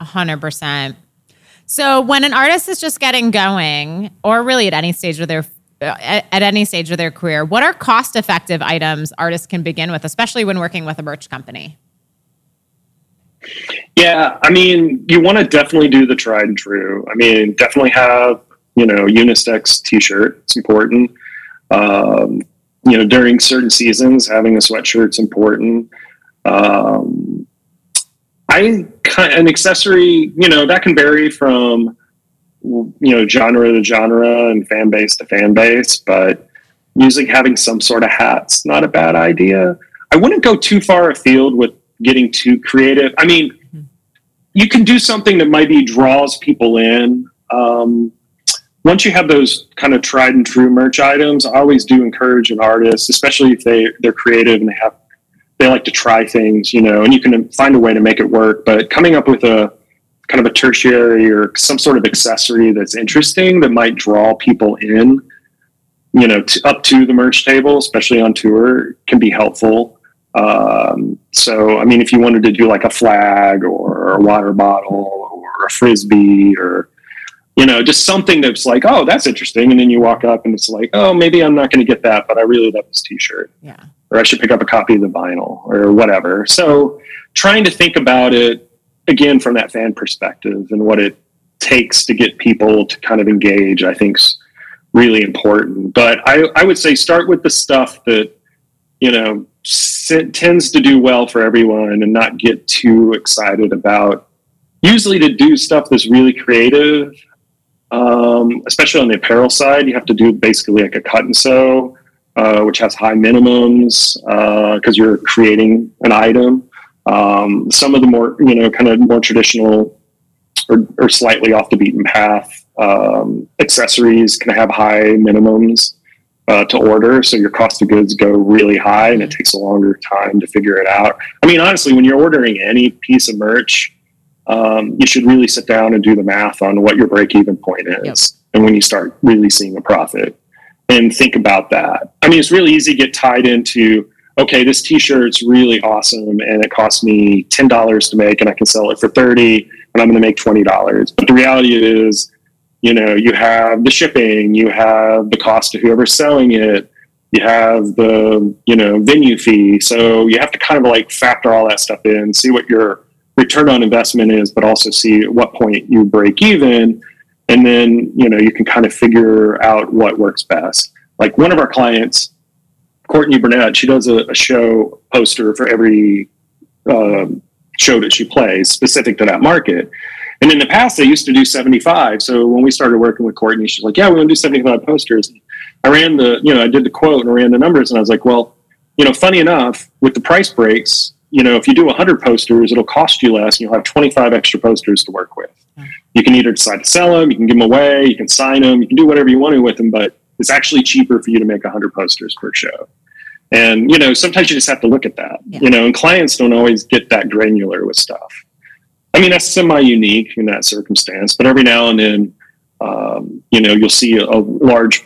A hundred percent. So when an artist is just getting going, or really at any stage of their, at, at any stage of their career, what are cost-effective items artists can begin with, especially when working with a merch company? Yeah. I mean, you want to definitely do the tried and true. I mean, definitely have, you know, unisex t-shirt. It's important. Um, you know, during certain seasons, having a sweatshirt's important. Um, I an accessory, you know, that can vary from, you know, genre to genre and fan base to fan base, but usually having some sort of hat's not a bad idea. I wouldn't go too far afield with getting too creative. I mean, you can do something that maybe draws people in, um, once you have those kind of tried and true merch items. I always do encourage an artist, especially if they, they're creative and they have, they like to try things, you know, and you can find a way to make it work, but coming up with a kind of a tertiary or some sort of accessory that's interesting that might draw people in, you know, to, up to the merch table, especially on tour, can be helpful. Um, so, I mean, if you wanted to do like a flag or a water bottle or a Frisbee, or, you know, just something that's like, oh, that's interesting. And then you walk up and it's like, oh, maybe I'm not going to get that, but I really love this t-shirt. Yeah. Or I should pick up a copy of the vinyl or whatever. So trying to think about it, again, from that fan perspective and what it takes to get people to kind of engage, I think is really important. But I, I would say start with the stuff that, you know, s- tends to do well for everyone, and not get too excited about, usually to do stuff that's really creative. Um, especially on the apparel side, you have to do basically like a cut and sew, uh, which has high minimums, uh, cause you're creating an item. Um, some of the more, you know, kind of more traditional or, or slightly off the beaten path, um, accessories can have high minimums, uh, to order. So your cost of goods go really high and it takes a longer time to figure it out. I mean, honestly, when you're ordering any piece of merch, Um, you should really sit down and do the math on what your break-even point is. Yep. And when you start really seeing a profit, and think about that. I mean, it's really easy to get tied into, okay, this t-shirt's really awesome and it cost me ten dollars to make and I can sell it for thirty dollars and I'm going to make twenty dollars. But the reality is, you know, you have the shipping, you have the cost of whoever's selling it, you have the, you know, venue fee. So you have to kind of like factor all that stuff in, see what your return on investment is, but also see at what point you break even. And then, you know, you can kind of figure out what works best. Like one of our clients, Courtney Barnett, she does a, a show poster for every uh, show that she plays specific to that market. And in the past, they used to do seventy-five. So when we started working with Courtney, she's like, yeah, we're going to do seventy-five posters. I ran the, you know, I did the quote and I ran the numbers, and I was like, well, you know, funny enough, with the price breaks, you know, if you do one hundred posters, it'll cost you less, and you'll have twenty-five extra posters to work with. You can either decide to sell them, you can give them away, you can sign them, you can do whatever you want to with them, but it's actually cheaper for you to make one hundred posters per show. And, you know, sometimes you just have to look at that, yeah. you know, and clients don't always get that granular with stuff. I mean, that's semi-unique in that circumstance, but every now and then, um, you know, you'll see a, a large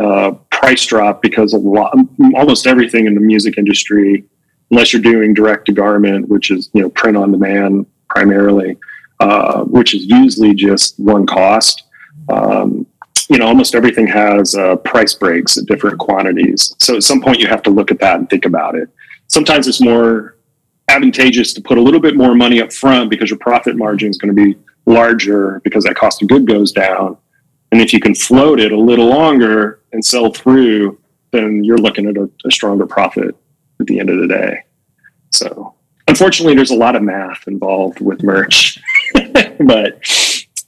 uh, price drop, because a lot, almost everything in the music industry, unless you're doing direct to garment, which is, you know, print on demand primarily, uh, which is usually just one cost. Um, you know, almost everything has uh, price breaks at different quantities. So at some point you have to look at that and think about it. Sometimes it's more advantageous to put a little bit more money up front, because your profit margin is going to be larger because that cost of good goes down. And if you can float it a little longer and sell through, then you're looking at a, a stronger profit at the end of the day. So unfortunately, there's a lot of math involved with merch, but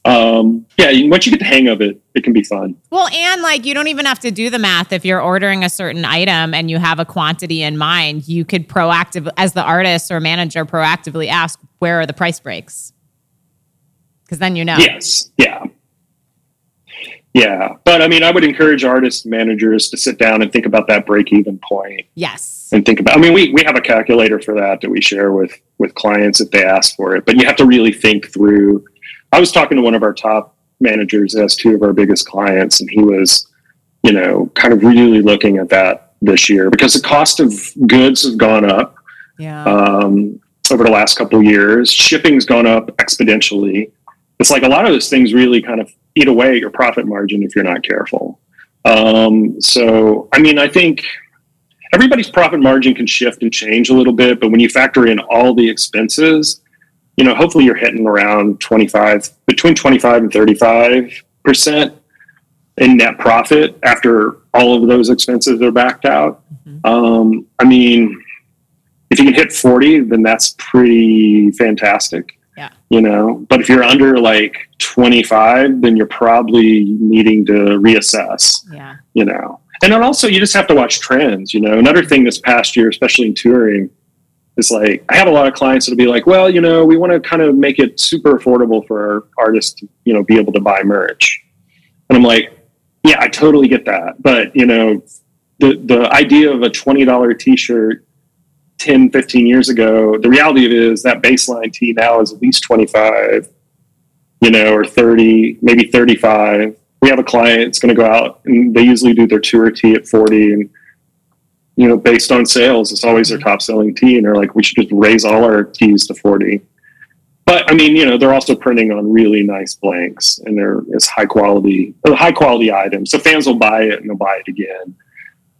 um, yeah, once you get the hang of it, it can be fun. Well, and like, you don't even have to do the math. If you're ordering a certain item and you have a quantity in mind, you could proactive as the artist or manager proactively ask, where are the price breaks? Because then you know. Yes. Yeah. Yeah. But I mean, I would encourage artists and managers to sit down and think about that break-even point. Yes. And think about, I mean, we, we have a calculator for that that we share with, with clients if they ask for it, but you have to really think through. I was talking to one of our top managers as two of our biggest clients, and he was, you know, kind of really looking at that this year because the cost of goods have gone up yeah. um, over the last couple of years. Shipping's gone up exponentially. It's like a lot of those things really kind of eat away at your profit margin if you're not careful. Um, so, I mean, I think everybody's profit margin can shift and change a little bit, but when you factor in all the expenses, you know, hopefully you're hitting around twenty-five, between twenty-five and thirty-five percent in net profit after all of those expenses are backed out. Mm-hmm. Um, I mean, if you can hit forty, then that's pretty fantastic. Yeah. You know, but if you're under like twenty-five, then you're probably needing to reassess, yeah. you know, and then also you just have to watch trends. You know, another thing this past year, especially in touring, is like, I have a lot of clients that'll be like, well, you know, we want to kind of make it super affordable for our artists to, you know, be able to buy merch. And I'm like, yeah, I totally get that. But you know, the, the idea of a twenty dollars t-shirt ten, fifteen years ago, the reality of it is that baseline tee now is at least twenty-five, you know, or thirty, maybe thirty-five. We have a client, it's going to go out and they usually do their tour tee at forty. And, you know, based on sales, it's always their top selling tee. And they're like, we should just raise all our tees to forty. But I mean, you know, they're also printing on really nice blanks and there is high quality, high quality items. So fans will buy it and they'll buy it again.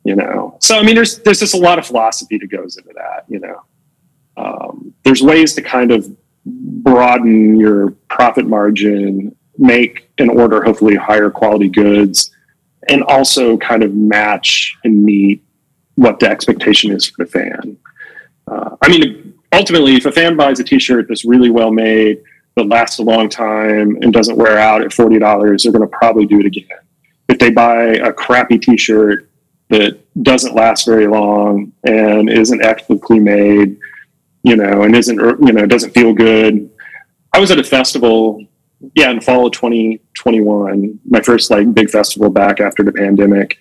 You know, so I mean, there's there's just a lot of philosophy that goes into that. You know, um, there's ways to kind of broaden your profit margin, make and order hopefully higher quality goods, and also kind of match and meet what the expectation is for the fan. Uh, I mean, ultimately, if a fan buys a T-shirt that's really well made, that lasts a long time and doesn't wear out at forty dollars, they're going to probably do it again. If they buy a crappy T-shirt that doesn't last very long and isn't ethically made, you know, and isn't, you know, doesn't feel good. I was at a festival, yeah, in the fall of twenty twenty-one, my first like big festival back after the pandemic.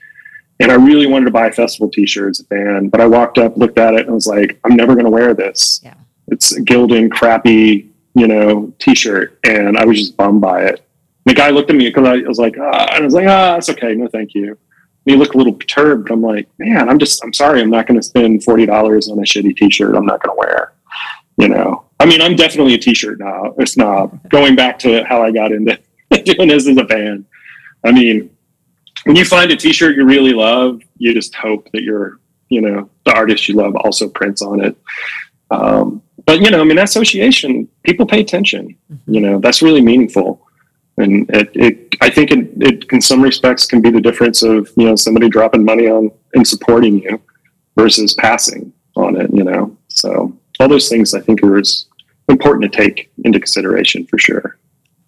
And I really wanted to buy a festival t-shirt as a band, but I walked up, looked at it and was like, I'm never going to wear this. Yeah. It's a Gildan crappy, you know, t-shirt. And I was just bummed by it. And the guy looked at me because I was like, ah, and I was like, ah, it's okay. No, thank you. You look a little perturbed. I'm like, man, I'm just, I'm sorry. I'm not going to spend forty dollars on a shitty t-shirt I'm not going to wear, you know? I mean, I'm definitely a t-shirt now. It's not going back to how I got into doing this as a band. I mean, when you find a t-shirt you really love, you just hope that you're, you know, the artist you love also prints on it. Um, but you know, I mean, that association, people pay attention, you know, that's really meaningful. And it, it, I think it, it, in some respects, can be the difference of, you know, somebody dropping money on and supporting you versus passing on it, you know. So all those things I think are important to take into consideration for sure.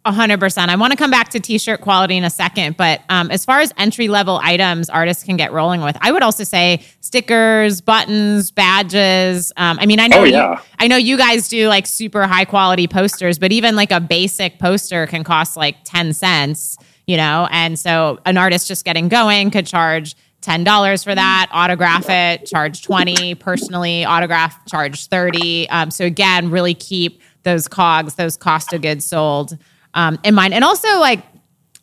A hundred percent. I want to come back to t-shirt quality in a second, but um, as far as entry-level items artists can get rolling with, I would also say stickers, buttons, badges. Um, I mean, I know, oh, yeah. you, I know you guys do like super high-quality posters, but even like a basic poster can cost like ten cents, you know? And so an artist just getting going could charge ten dollars for that, autograph it, charge twenty, personally autograph, charge thirty. Um, so again, really keep those COGS, those cost of goods sold Um, in mind. And also, like,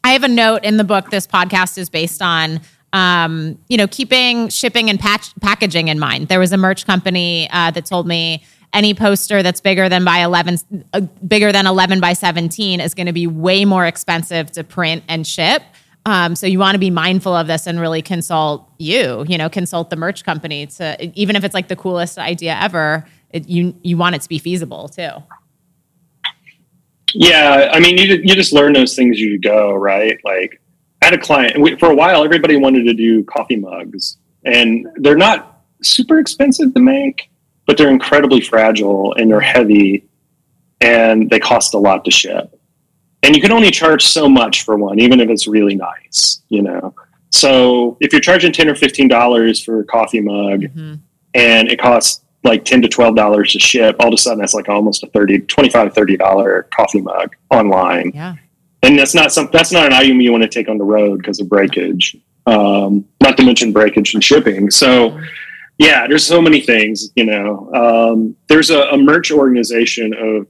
I have a note in the book this podcast is based on, um, you know, keeping shipping and patch- packaging in mind. There was a merch company uh, that told me any poster that's bigger than by eleven, uh, bigger than eleven by seventeen is going to be way more expensive to print and ship. Um, so you want to be mindful of this and really consult you, you know, consult the merch company to, even if it's like the coolest idea ever, it, you you want it to be feasible too. Yeah, I mean, you you just learn those things as you go, right? Like, I had a client, and we, for a while, everybody wanted to do coffee mugs And they're not super expensive to make, but they're incredibly fragile and they're heavy and they cost a lot to ship. And you can only charge so much for one, even if it's really nice, you know? So if you're charging ten dollars or fifteen dollars for a coffee mug mm-hmm. and it costs like ten to twelve dollars to ship, all of a sudden that's like almost a thirty, twenty-five, thirty dollars coffee mug online. Yeah. And that's not some, that's not an item you want to take on the road because of breakage. Um, not to mention breakage and shipping. So yeah, there's so many things, you know, um, there's a, a merch organization of,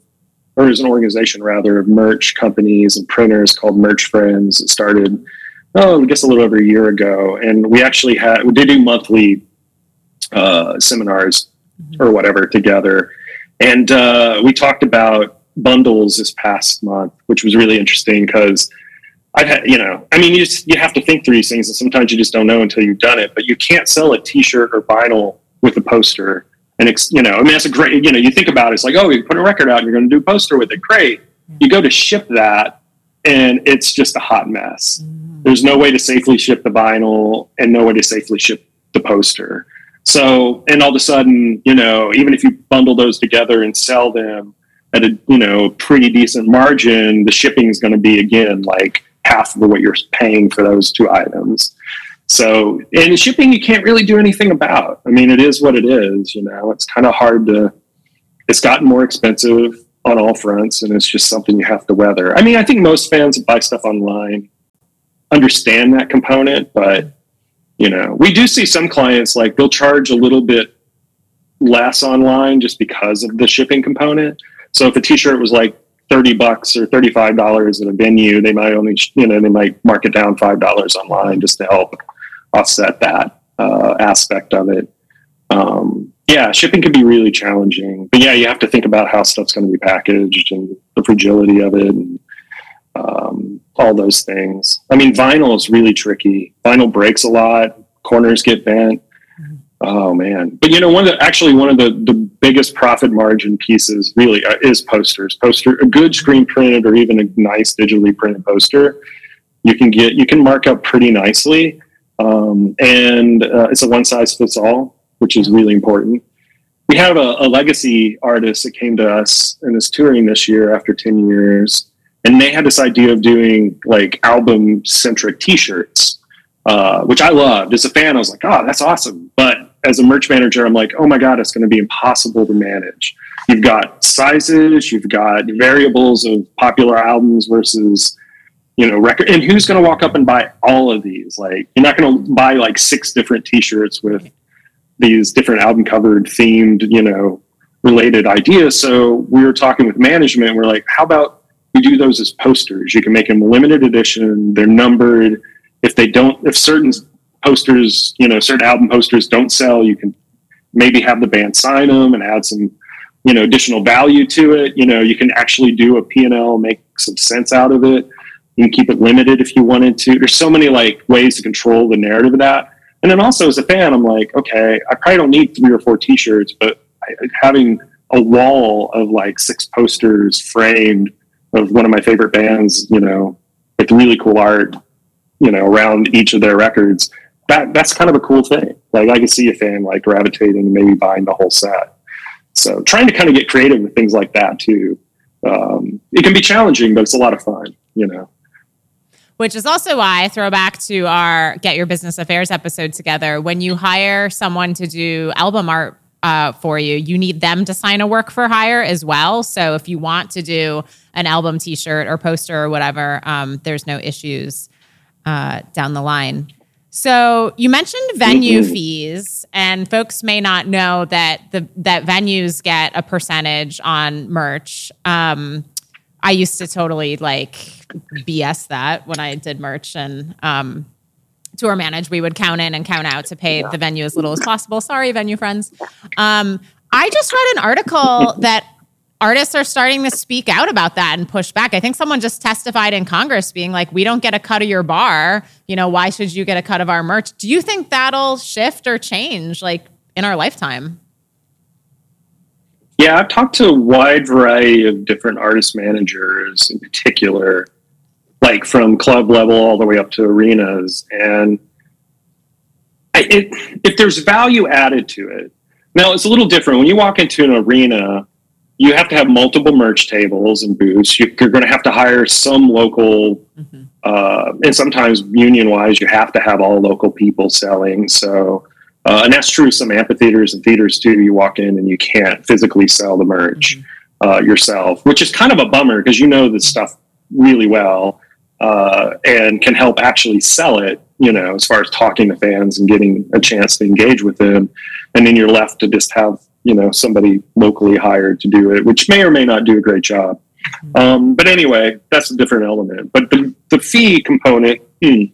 or there's an organization rather of merch companies and printers called Merch Friends. It started, oh, I guess a little over a year ago. And we actually had, we did do monthly, uh, seminars mm-hmm. or whatever together. And, uh, we talked about bundles this past month, which was really interesting because I've had, you know, I mean, you just, you have to think through these things and sometimes you just don't know until you've done it, but you can't sell a t-shirt or vinyl with a poster. And it's, you know, I mean, that's a great, you know, you think about it, it's like, oh, you put a record out and you're going to do a poster with it. Great. You go to ship that and it's just a hot mess. Mm-hmm. There's no way to safely ship the vinyl and no way to safely ship the poster. So, and all of a sudden, you know, even if you bundle those together and sell them at a, you know, pretty decent margin, the shipping is going to be again, like, half of what you're paying for those two items. So, and shipping, you can't really do anything about. I mean, it is what it is, you know, it's kind of hard to, it's gotten more expensive on all fronts and it's just something you have to weather. I mean, I think most fans that buy stuff online understand that component, but you know, we do see some clients, like they'll charge a little bit less online just because of the shipping component. So if a t-shirt was like thirty bucks or thirty-five dollars at a venue, they might only, you know, they might mark it down five dollars online just to help offset that uh, aspect of it. Um, yeah, shipping can be really challenging, but yeah, you have to think about how stuff's going to be packaged and the fragility of it and um, all those things. I mean, vinyl is really tricky. Vinyl breaks a lot. Corners get bent. Oh man. But you know, one of the, actually one of the, the biggest profit margin pieces really are, is posters, poster, a good screen printed or even a nice digitally printed poster. You can get, you can mark up pretty nicely. Um, and uh, it's a one size fits all, which is really important. We have a, a legacy artist that came to us and is touring this year after ten years. And they had this idea of doing like album centric t-shirts, uh, which I loved. As a fan, I was like, oh, that's awesome. But as a merch manager, I'm like, oh my God, it's going to be impossible to manage. You've got sizes, you've got variables of popular albums versus, you know, record. And who's going to walk up and buy all of these? Like, you're not going to buy like six different t-shirts with these different album covered themed, you know, related ideas. So we were talking with management. We're like, how about we do those as posters? You can make them limited edition. They're numbered. If they don't, if certain posters, you know, certain album posters don't sell, you can maybe have the band sign them and add some, you know, additional value to it. You know, you can actually do a P and L, make some sense out of it. You can keep it limited if you wanted to. There's so many like ways to control the narrative of that. And then also as a fan, I'm like, okay, I probably don't need three or four t-shirts, but having a wall of like six posters framed of one of my favorite bands, you know, with really cool art, you know, around each of their records, that that's kind of a cool thing. Like I can see a fan like gravitating and maybe buying the whole set. So trying to kind of get creative with things like that too. Um, it can be challenging, but it's a lot of fun, you know. Which is also why I throw back to our Get Your Business Affairs episode together. When you hire someone to do album art uh, for you, you need them to sign a work for hire as well. So if you want to do an album t-shirt or poster or whatever, um, there's no issues Uh, down the line. So you mentioned venue mm-hmm. fees, and folks may not know that the that venues get a percentage on merch. Um, I used to totally like B S that when I did merch and um, tour manage. We would count in and count out to pay yeah. the venue as little as possible. Sorry, venue friends. Um, I just read an article that artists are starting to speak out about that and push back. I think someone just testified in Congress being like, we don't get a cut of your bar. You know, why should you get a cut of our merch? Do you think that'll shift or change like in our lifetime? Yeah, I've talked to a wide variety of different artist managers in particular, like from club level all the way up to arenas. And I, it, if there's value added to it. Now, it's a little different. When you walk into an arena, you have to have multiple merch tables and booths. You, you're going to have to hire some local, mm-hmm. uh, and sometimes union-wise, you have to have all local people selling. So, uh, and that's true of some amphitheaters and theaters, too. You walk in and you can't physically sell the merch mm-hmm. uh, yourself, which is kind of a bummer because you know this stuff really well uh, and can help actually sell it, you know, as far as talking to fans and getting a chance to engage with them. And then you're left to just have, you know, somebody locally hired to do it, which may or may not do a great job. Mm-hmm. Um, but anyway, that's a different element. But the, the fee component, mm,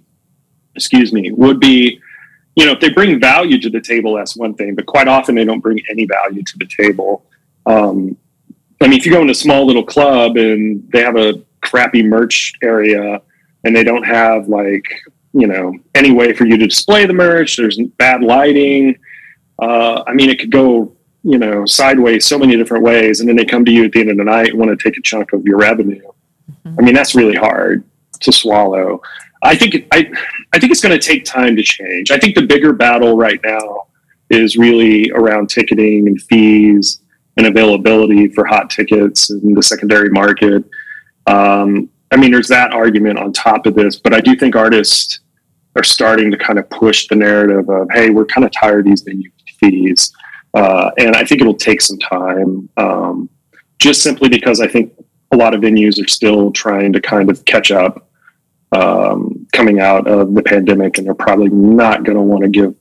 excuse me, would be, you know, if they bring value to the table, that's one thing. But quite often they don't bring any value to the table. Um, I mean, if you go in a small little club and they have a crappy merch area and they don't have, like, you know, any way for you to display the merch, there's bad lighting. Uh, I mean, it could go, you know, sideways so many different ways, and then they come to you at the end of the night and want to take a chunk of your revenue. Mm-hmm. I mean, that's really hard to swallow. I think I, I think it's going to take time to change. I think the bigger battle right now is really around ticketing and fees and availability for hot tickets and the secondary market. Um, I mean, there's that argument on top of this, but I do think artists are starting to kind of push the narrative of, hey, we're kind of tired of these venue fees. Uh, and I think it'll take some time, um, just simply because I think a lot of venues are still trying to kind of catch up um, coming out of the pandemic, and they're probably not going to want to give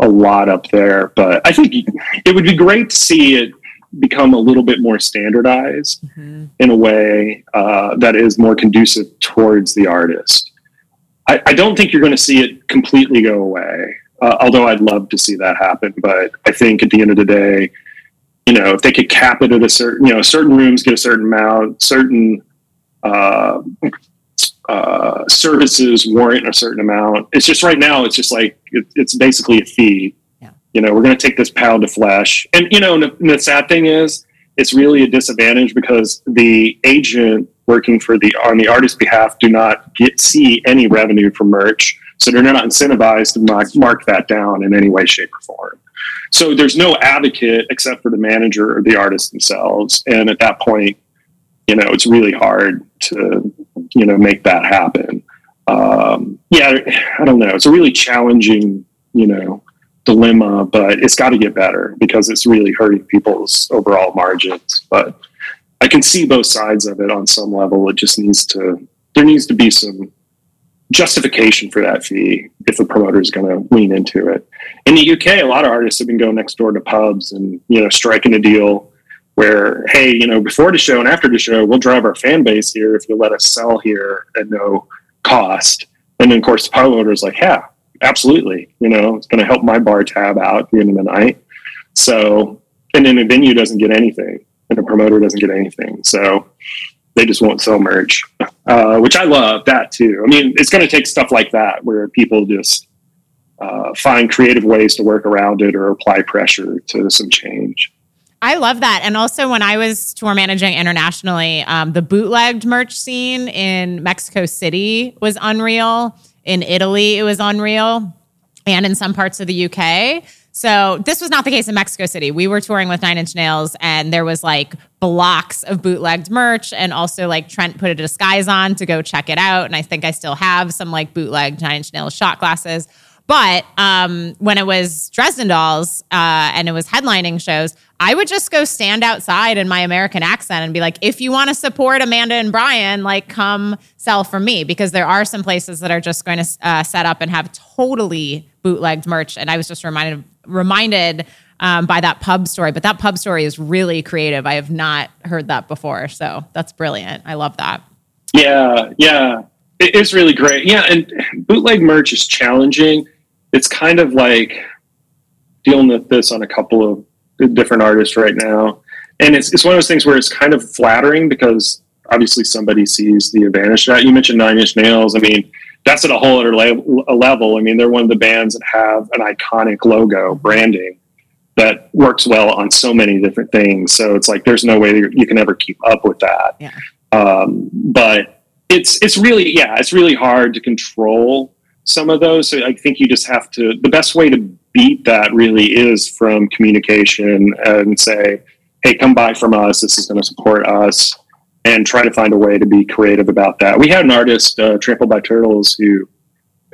a lot up there. But I think it would be great to see it become a little bit more standardized mm-hmm. in a way uh, that is more conducive towards the artist. I, I don't think you're going to see it completely go away. Uh, although I'd love to see that happen, but I think at the end of the day, you know, if they could cap it at a certain, you know, certain rooms get a certain amount, certain uh, uh, services warrant a certain amount. It's just right now, it's just like, it, it's basically a fee. Yeah. You know, we're going to take this pound of flesh. And, you know, and the, and the sad thing is, it's really a disadvantage because the agent working for the on the artist's behalf do not get see any revenue from merch. So they're not incentivized to mark, mark that down in any way, shape, or form. So there's no advocate except for the manager or the artist themselves. And at that point, you know, it's really hard to, you know, make that happen. Um, yeah, I don't know. It's a really challenging, you know, dilemma, but it's got to get better because it's really hurting people's overall margins. But I can see both sides of it on some level. It just needs to, there needs to be some justification for that fee if the promoter is going to lean into it. In the U K, a lot of artists have been going next door to pubs and, you know, striking a deal where, hey, you know, before the show and after the show, we'll drive our fan base here if you let us sell here at no cost. And then, of course, the promoter is like, yeah, absolutely. You know, it's going to help my bar tab out at the end of the night. So, and then the venue doesn't get anything and the promoter doesn't get anything. So they just won't sell merch, uh, which I love that too. I mean, it's going to take stuff like that where people just uh, find creative ways to work around it or apply pressure to some change. I love that. And also when I was tour managing internationally, um, the bootlegged merch scene in Mexico City was unreal. In Italy, it was unreal. And in some parts of the U K. So this was not the case in Mexico City. We were touring with Nine Inch Nails and there was like blocks of bootlegged merch, and also like Trent put a disguise on to go check it out. And I think I still have some like bootleg Nine Inch Nails shot glasses. But um, when it was Dresden Dolls uh, and it was headlining shows, I would just go stand outside in my American accent and be like, if you want to support Amanda and Brian, like come sell for me, because there are some places that are just going to uh, set up and have totally bootlegged merch. And I was just reminded of reminded um, by that pub story, but that pub story is really creative. I have not heard that before. So that's brilliant. I love that. Yeah. Yeah. It is really great. Yeah. And bootleg merch is challenging. It's kind of like dealing with this on a couple of different artists right now. And it's, it's one of those things where it's kind of flattering because obviously somebody sees the advantage of that. You mentioned Nine Inch Nails. I mean, that's at a whole other level. I mean, they're one of the bands that have an iconic logo branding that works well on so many different things. So it's like, there's no way you can ever keep up with that. Yeah. Um, but it's, it's really, yeah, it's really hard to control some of those. So I think you just have to, the best way to beat that really is from communication and say, hey, come buy from us. This is going to support us, and try to find a way to be creative about that. We had an artist, uh, Trampled by Turtles, who,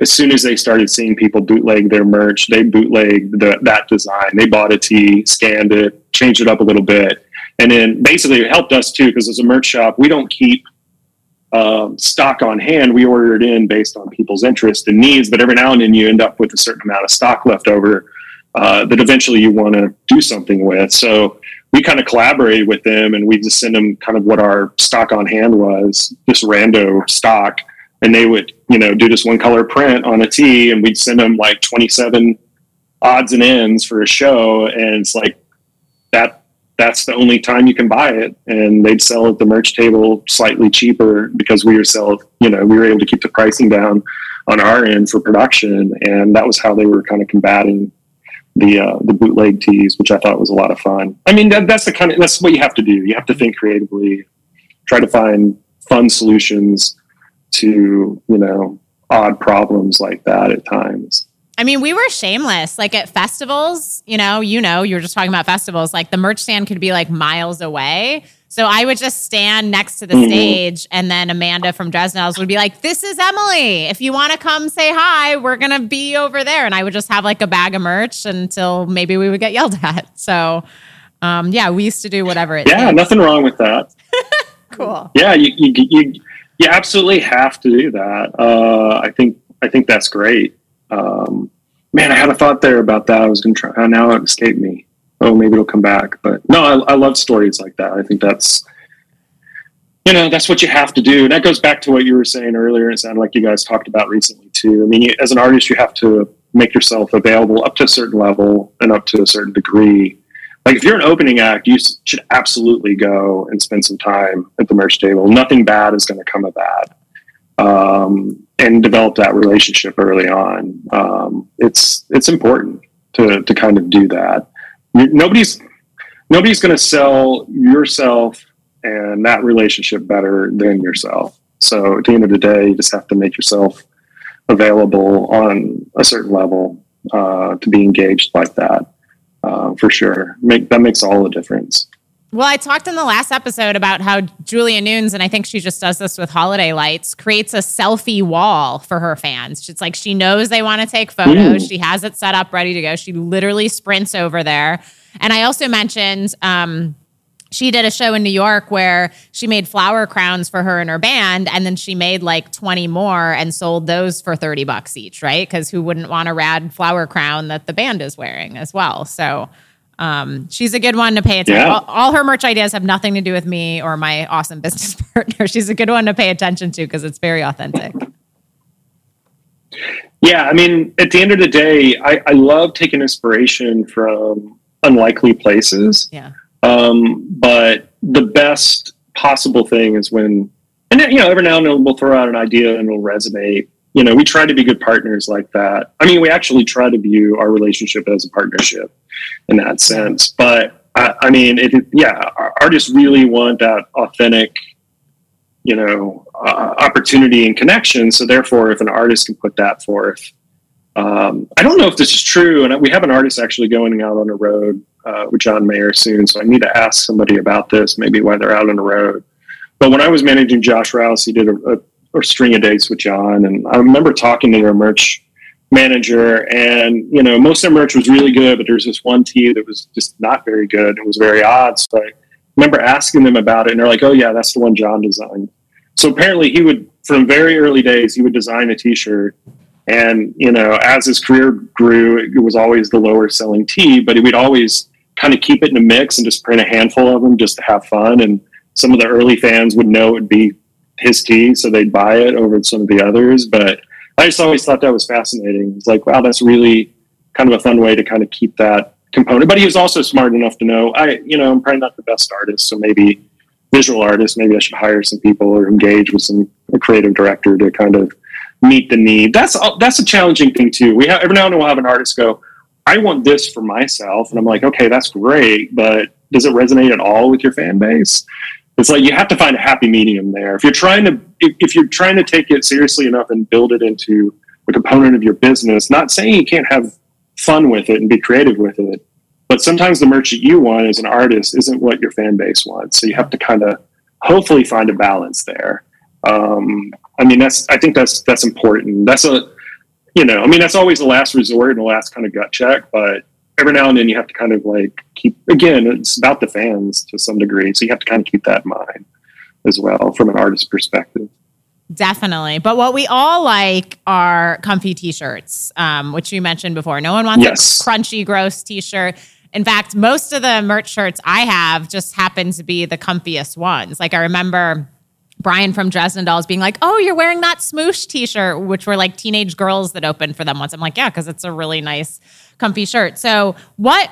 as soon as they started seeing people bootleg their merch, they bootlegged the, that design. They bought a tee, scanned it, changed it up a little bit. And then basically it helped us too, because as a merch shop, we don't keep um, stock on hand. We order it in based on people's interest and needs, but every now and then you end up with a certain amount of stock left over uh, that eventually you want to do something with. So we kind of collaborated with them, and we just send them kind of what our stock on hand was, just rando stock. And they would, you know, do this one color print on a tee, and we'd send them like twenty-seven odds and ends for a show. And it's like, that, that's the only time you can buy it. And they'd sell at the merch table slightly cheaper because we ourselves, you know, we were able to keep the pricing down on our end for production. And that was how they were kind of combating the, uh, the bootleg tees, which I thought was a lot of fun. I mean, that, that's the kind of, that's what you have to do. You have to think creatively, try to find fun solutions to, you know, odd problems like that at times. I mean, we were shameless. Like at festivals, you know, you know, you were just talking about festivals, like the merch stand could be like miles away. So I would just stand next to the mm-hmm. stage, and then Amanda from Dresden Dolls would be like, this is Emily. If you want to come say hi, we're going to be over there. And I would just have like a bag of merch until maybe we would get yelled at. So um, yeah, we used to do whatever it Yeah, takes. Nothing wrong with that. Cool. Yeah, you you, you You absolutely have to do that. Uh, I think I think that's great. Um, man, I had a thought there about that. I was going to try. Now it escaped me. Oh, maybe it'll come back. But no, I, I love stories like that. I think that's, you know, that's what you have to do. And that goes back to what you were saying earlier. It sounded like you guys talked about recently too. I mean, you, as an artist, you have to make yourself available up to a certain level and up to a certain degree. Like if you're an opening act, you should absolutely go and spend some time at the merch table. Nothing bad is going to come of that. Um, and develop that relationship early on. Um, it's it's important to to kind of do that. Nobody's nobody's going to sell yourself and that relationship better than yourself. So at the end of the day, you just have to make yourself available on a certain level uh, to be engaged like that. Uh, for sure. Make, that makes all the difference. Well, I talked in the last episode about how Julia Nunes, and I think she just does this with holiday lights, creates a selfie wall for her fans. It's like she knows they want to take photos. Mm. She has it set up, ready to go. She literally sprints over there. And I also mentioned um, she did a show in New York where she made flower crowns for her and her band, and then she made like twenty more and sold those for thirty bucks each, right? Because who wouldn't want a rad flower crown that the band is wearing as well? So um, she's a good one to pay attention. Yeah. All, all her merch ideas have nothing to do with me or my awesome business partner. She's a good one to pay attention to because it's very authentic. Yeah, I mean, at the end of the day, I, I love taking inspiration from unlikely places. Yeah. Um, but the best possible thing is when, and you know, every now and then we'll throw out an idea and it'll resonate. You know, we try to be good partners like that. I mean, we actually try to view our relationship as a partnership in that sense. But I, I mean, it, yeah, artists really want that authentic, you know, uh, opportunity and connection. So therefore, if an artist can put that forth, um, I don't know if this is true. And we have an artist actually going out on the road Uh, with John Mayer soon, so I need to ask somebody about this, maybe while they're out on the road. But when I was managing Josh Rouse, he did a, a, a string of dates with John, and I remember talking to their merch manager, and you know, most of their merch was really good, but there was this one tee that was just not very good. It was very odd, so I remember asking them about it, and they're like, oh yeah, that's the one John designed. So apparently he would, from very early days, he would design a t-shirt. And you know, as his career grew, it was always the lower selling tee, but he would always kind of keep it in a mix and just print a handful of them just to have fun. And some of the early fans would know it would be his tee, so they'd buy it over some of the others. But I just always thought that was fascinating. It's like, wow, that's really kind of a fun way to kind of keep that component. But he was also smart enough to know, I, you know, I'm probably not the best artist, so maybe visual artist, maybe I should hire some people or engage with some a creative director to kind of meet the need. That's that's a challenging thing too. We have, every now and then we'll have an artist go, I want this for myself. And I'm like, okay, that's great, but does it resonate at all with your fan base? It's like, you have to find a happy medium there. If you're trying to, if you're trying to take it seriously enough and build it into a component of your business. Not saying you can't have fun with it and be creative with it, but sometimes the merch that you want as an artist isn't what your fan base wants. So you have to kind of hopefully find a balance there. Um, I mean, that's, I think that's, that's important. That's a, you know, I mean, that's always the last resort and the last kind of gut check, but every now and then you have to kind of like keep, again, it's about the fans to some degree. So you have to kind of keep that in mind as well from an artist perspective. Definitely. But what we all like are comfy t-shirts, um, which you mentioned before. No one wants yes. a crunchy, gross t-shirt. In fact, most of the merch shirts I have just happen to be the comfiest ones. Like I remember Brian from Dresden Dolls being like, oh, you're wearing that Smoosh t-shirt, which were like teenage girls that opened for them once. I'm like, yeah, because it's a really nice, comfy shirt. So what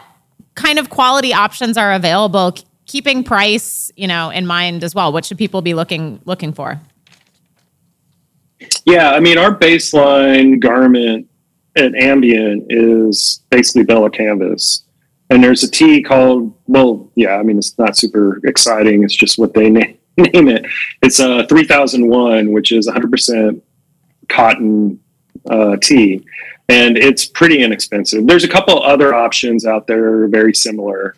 kind of quality options are available, keeping price, you know, in mind as well? What should people be looking looking for? Yeah, I mean, our baseline garment at Ambient is basically Bella Canvas. And there's a tee called, well, yeah, I mean, it's not super exciting. It's just what they na- name it. It's a uh, three thousand one, which is one hundred percent cotton uh, tee. And it's pretty inexpensive. There's a couple other options out there, very similar.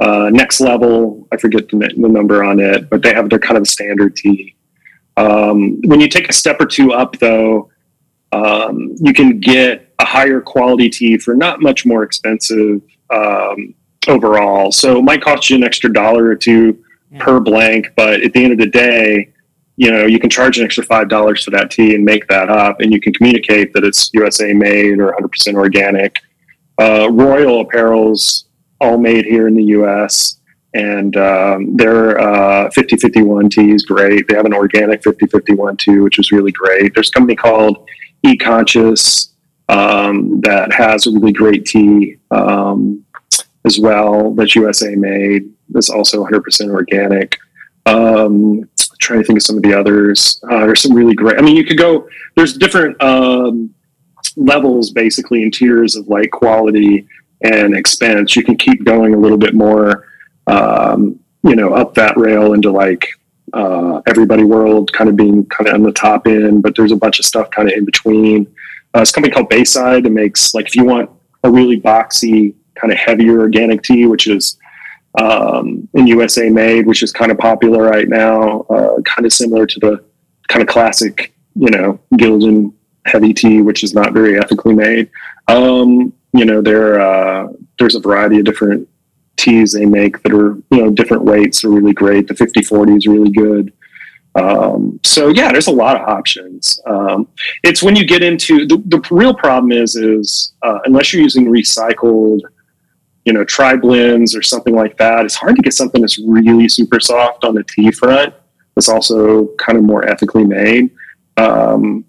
Uh, Next Level, I forget the, the number on it, but they have their kind of standard tee. Um, when you take a step or two up, though, um, you can get a higher quality tee for not much more expensive um, overall. So it might cost you an extra dollar or two yeah. per blank, but at the end of the day, you know, you can charge an extra five dollars for that tee and make that up, and you can communicate that it's U S A made or one hundred percent organic. Uh, Royal Apparel's all made here in the U S, and um, their uh, fifty fifty-one tee is great. They have an organic fifty fifty-one too, which is really great. There's a company called eConscious um, that has a really great tee um, as well that's U S A made. That's also one hundred percent organic. Um, trying to think of some of the others. Uh, there's some really great, I mean, you could go, there's different um, levels basically and tiers of like quality and expense. You can keep going a little bit more, um, you know, up that rail into like uh, Everybody World kind of being kind of on the top end, but there's a bunch of stuff kind of in between. Uh, it's a company called Bayside that makes, like, if you want a really boxy kind of heavier organic tea, which is, um in U S A made, which is kind of popular right now, uh kind of similar to the kind of classic, you know, Gildan heavy tea, which is not very ethically made. Um you know, there uh there's a variety of different teas they make that are, you know, different weights are really great. The fifty forty is really good. Um so yeah, there's a lot of options. Um it's when you get into the, the real problem is is uh unless you're using recycled, you know, tri blends or something like that, it's hard to get something that's really super soft on the tee front that's also kind of more ethically made, um,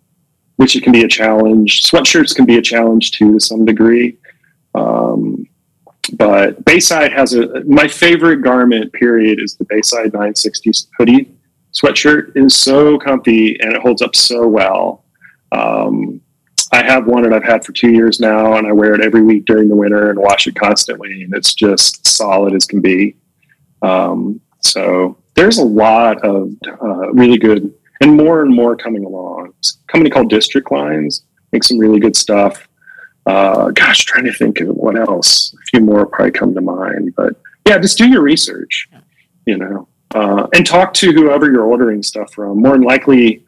which it can be a challenge. Sweatshirts can be a challenge too, to some degree. Um, but Bayside has a, my favorite garment period is the Bayside nine sixty hoodie sweatshirt. It is so comfy and it holds up so well. Um, I have one that I've had for two years now, and I wear it every week during the winter and wash it constantly, and it's just solid as can be. Um, so there's a lot of uh, really good, and more and more coming along. A company called District Lines makes some really good stuff. Uh, gosh, trying to think of what else. A few more probably come to mind, but yeah, just do your research, you know, uh, and talk to whoever you're ordering stuff from. More than likely,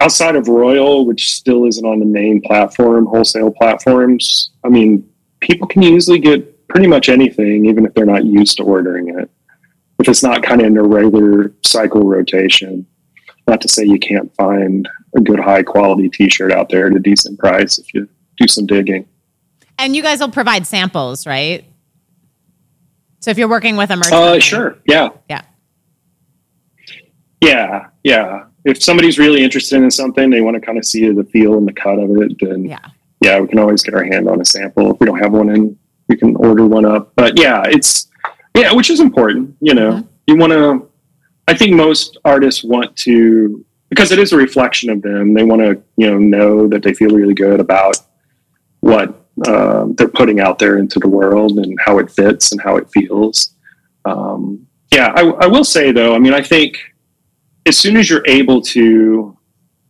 outside of Royal, which still isn't on the main platform, wholesale platforms, I mean, people can usually get pretty much anything, even if they're not used to ordering it, if it's not kind of in a regular cycle rotation. Not to say you can't find a good high-quality T-shirt out there at a decent price if you do some digging. And you guys will provide samples, right? So if you're working with a merchant. Uh, sure, yeah. Yeah. Yeah, yeah. If somebody's really interested in something, they want to kind of see the feel and the cut of it, then yeah, yeah we can always get our hand on a sample. If we don't have one in, we can order one up. But yeah, it's, yeah, which is important, you know. Mm-hmm. You want to, I think most artists want to, because it is a reflection of them, they want to, you know, know that they feel really good about what uh, they're putting out there into the world and how it fits and how it feels. Um, yeah, I, I will say, though, I mean, I think, as soon as you're able to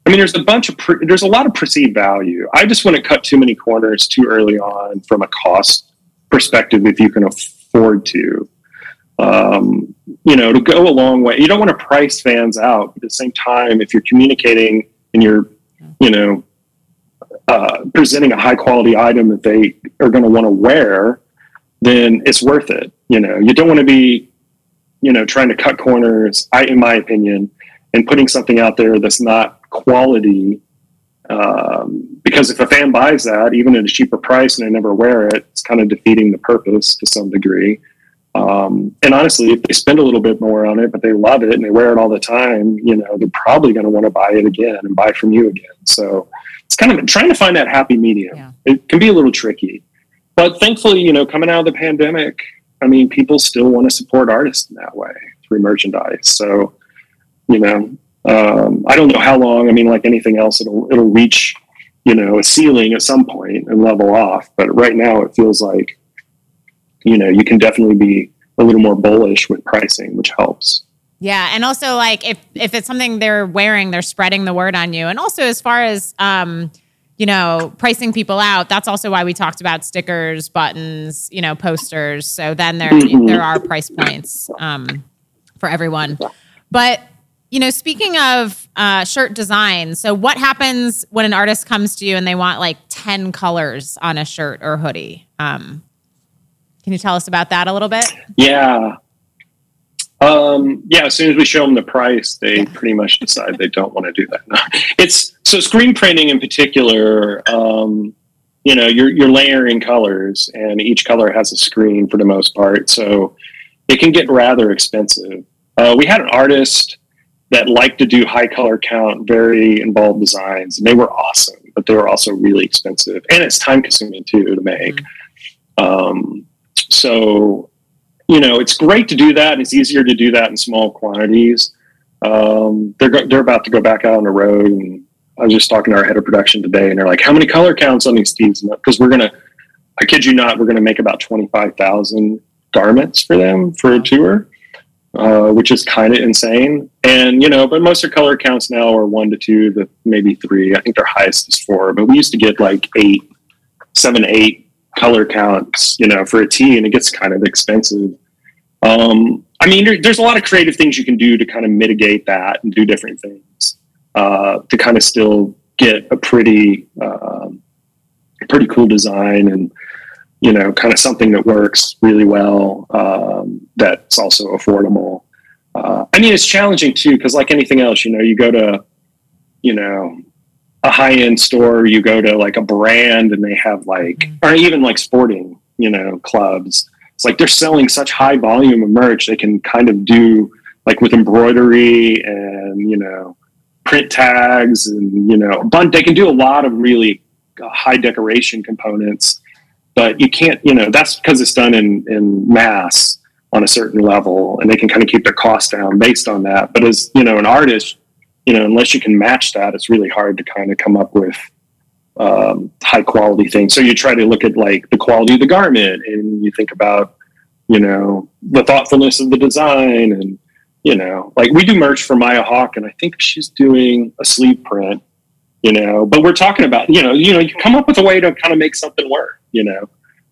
I mean, there's a bunch of, pre- there's a lot of perceived value. I just want to cut too many corners too early on from a cost perspective, if you can afford to. Um, you know, it'll go a long way. You don't want to price fans out, but at the same time, if you're communicating and you're, you know, uh, presenting a high quality item that they are going to want to wear, then it's worth it. You know, you don't want to be, you know, trying to cut corners, I, in my opinion, and putting something out there that's not quality, um, because if a fan buys that, even at a cheaper price, and they never wear it, it's kind of defeating the purpose to some degree. Um, and honestly, if they spend a little bit more on it, but they love it and they wear it all the time, you know, they're probably going to want to buy it again and buy from you again. So it's kind of trying to find that happy medium. Yeah. It can be a little tricky, but thankfully, you know, coming out of the pandemic, I mean, people still want to support artists in that way through merchandise. So, you know, um, I don't know how long, I mean, like anything else, it'll, it'll reach, you know, a ceiling at some point and level off. But right now it feels like, you know, you can definitely be a little more bullish with pricing, which helps. Yeah. And also, like, if, if it's something they're wearing, they're spreading the word on you. And also, as far as, um, you know, pricing people out, that's also why we talked about stickers, buttons, you know, posters. So then there, mm-hmm. there are price points um, for everyone. But, you know, speaking of uh, shirt design, so what happens when an artist comes to you and they want like ten colors on a shirt or hoodie? Um Can you tell us about that a little bit? Yeah. Um, yeah, as soon as we show them the price, they yeah. pretty much decide they don't want to do that. No. It's so screen printing in particular, um, you know, you're, you're layering colors, and each color has a screen for the most part. So it can get rather expensive. Uh, we had an artist that liked to do high color count, very involved designs, and they were awesome, but they were also really expensive. And it's time consuming too to make. Mm-hmm. Um, So, you know, it's great to do that. And it's easier to do that in small quantities. Um, they're, go- they're about to go back out on the road. And I was just talking to our head of production today, and they're like, how many color counts on these tees? Because we're going to, I kid you not, we're going to make about twenty-five thousand garments for them for a tour, uh, which is kind of insane. And, you know, but most of the color counts now are one to two, to maybe three. I think their highest is four. But we used to get like eight, seven, eight color counts, you know, for a tee, and it gets kind of expensive. Um, I mean, there, there's a lot of creative things you can do to kind of mitigate that and do different things uh, to kind of still get a pretty, uh, pretty cool design and, you know, kind of something that works really well, um, that's also affordable. Uh, I mean, it's challenging too, because like anything else, you know, you go to, you know, a high-end store, you go to like a brand and they have like, or even like sporting, you know, clubs. It's like, they're selling such high volume of merch. They can kind of do like with embroidery and, you know, print tags and, you know, but they can do a lot of really high decoration components, but you can't, you know, that's because it's done in, in mass on a certain level, and they can kind of keep their costs down based on that. But as, you know, an artist, you know, unless you can match that, it's really hard to kind of come up with um, high quality things. So you try to look at like the quality of the garment, and you think about, you know, the thoughtfulness of the design. And, you know, like we do merch for Maya Hawk, and I think she's doing a sleeve print, you know, but we're talking about, you know, you know, you come up with a way to kind of make something work, you know.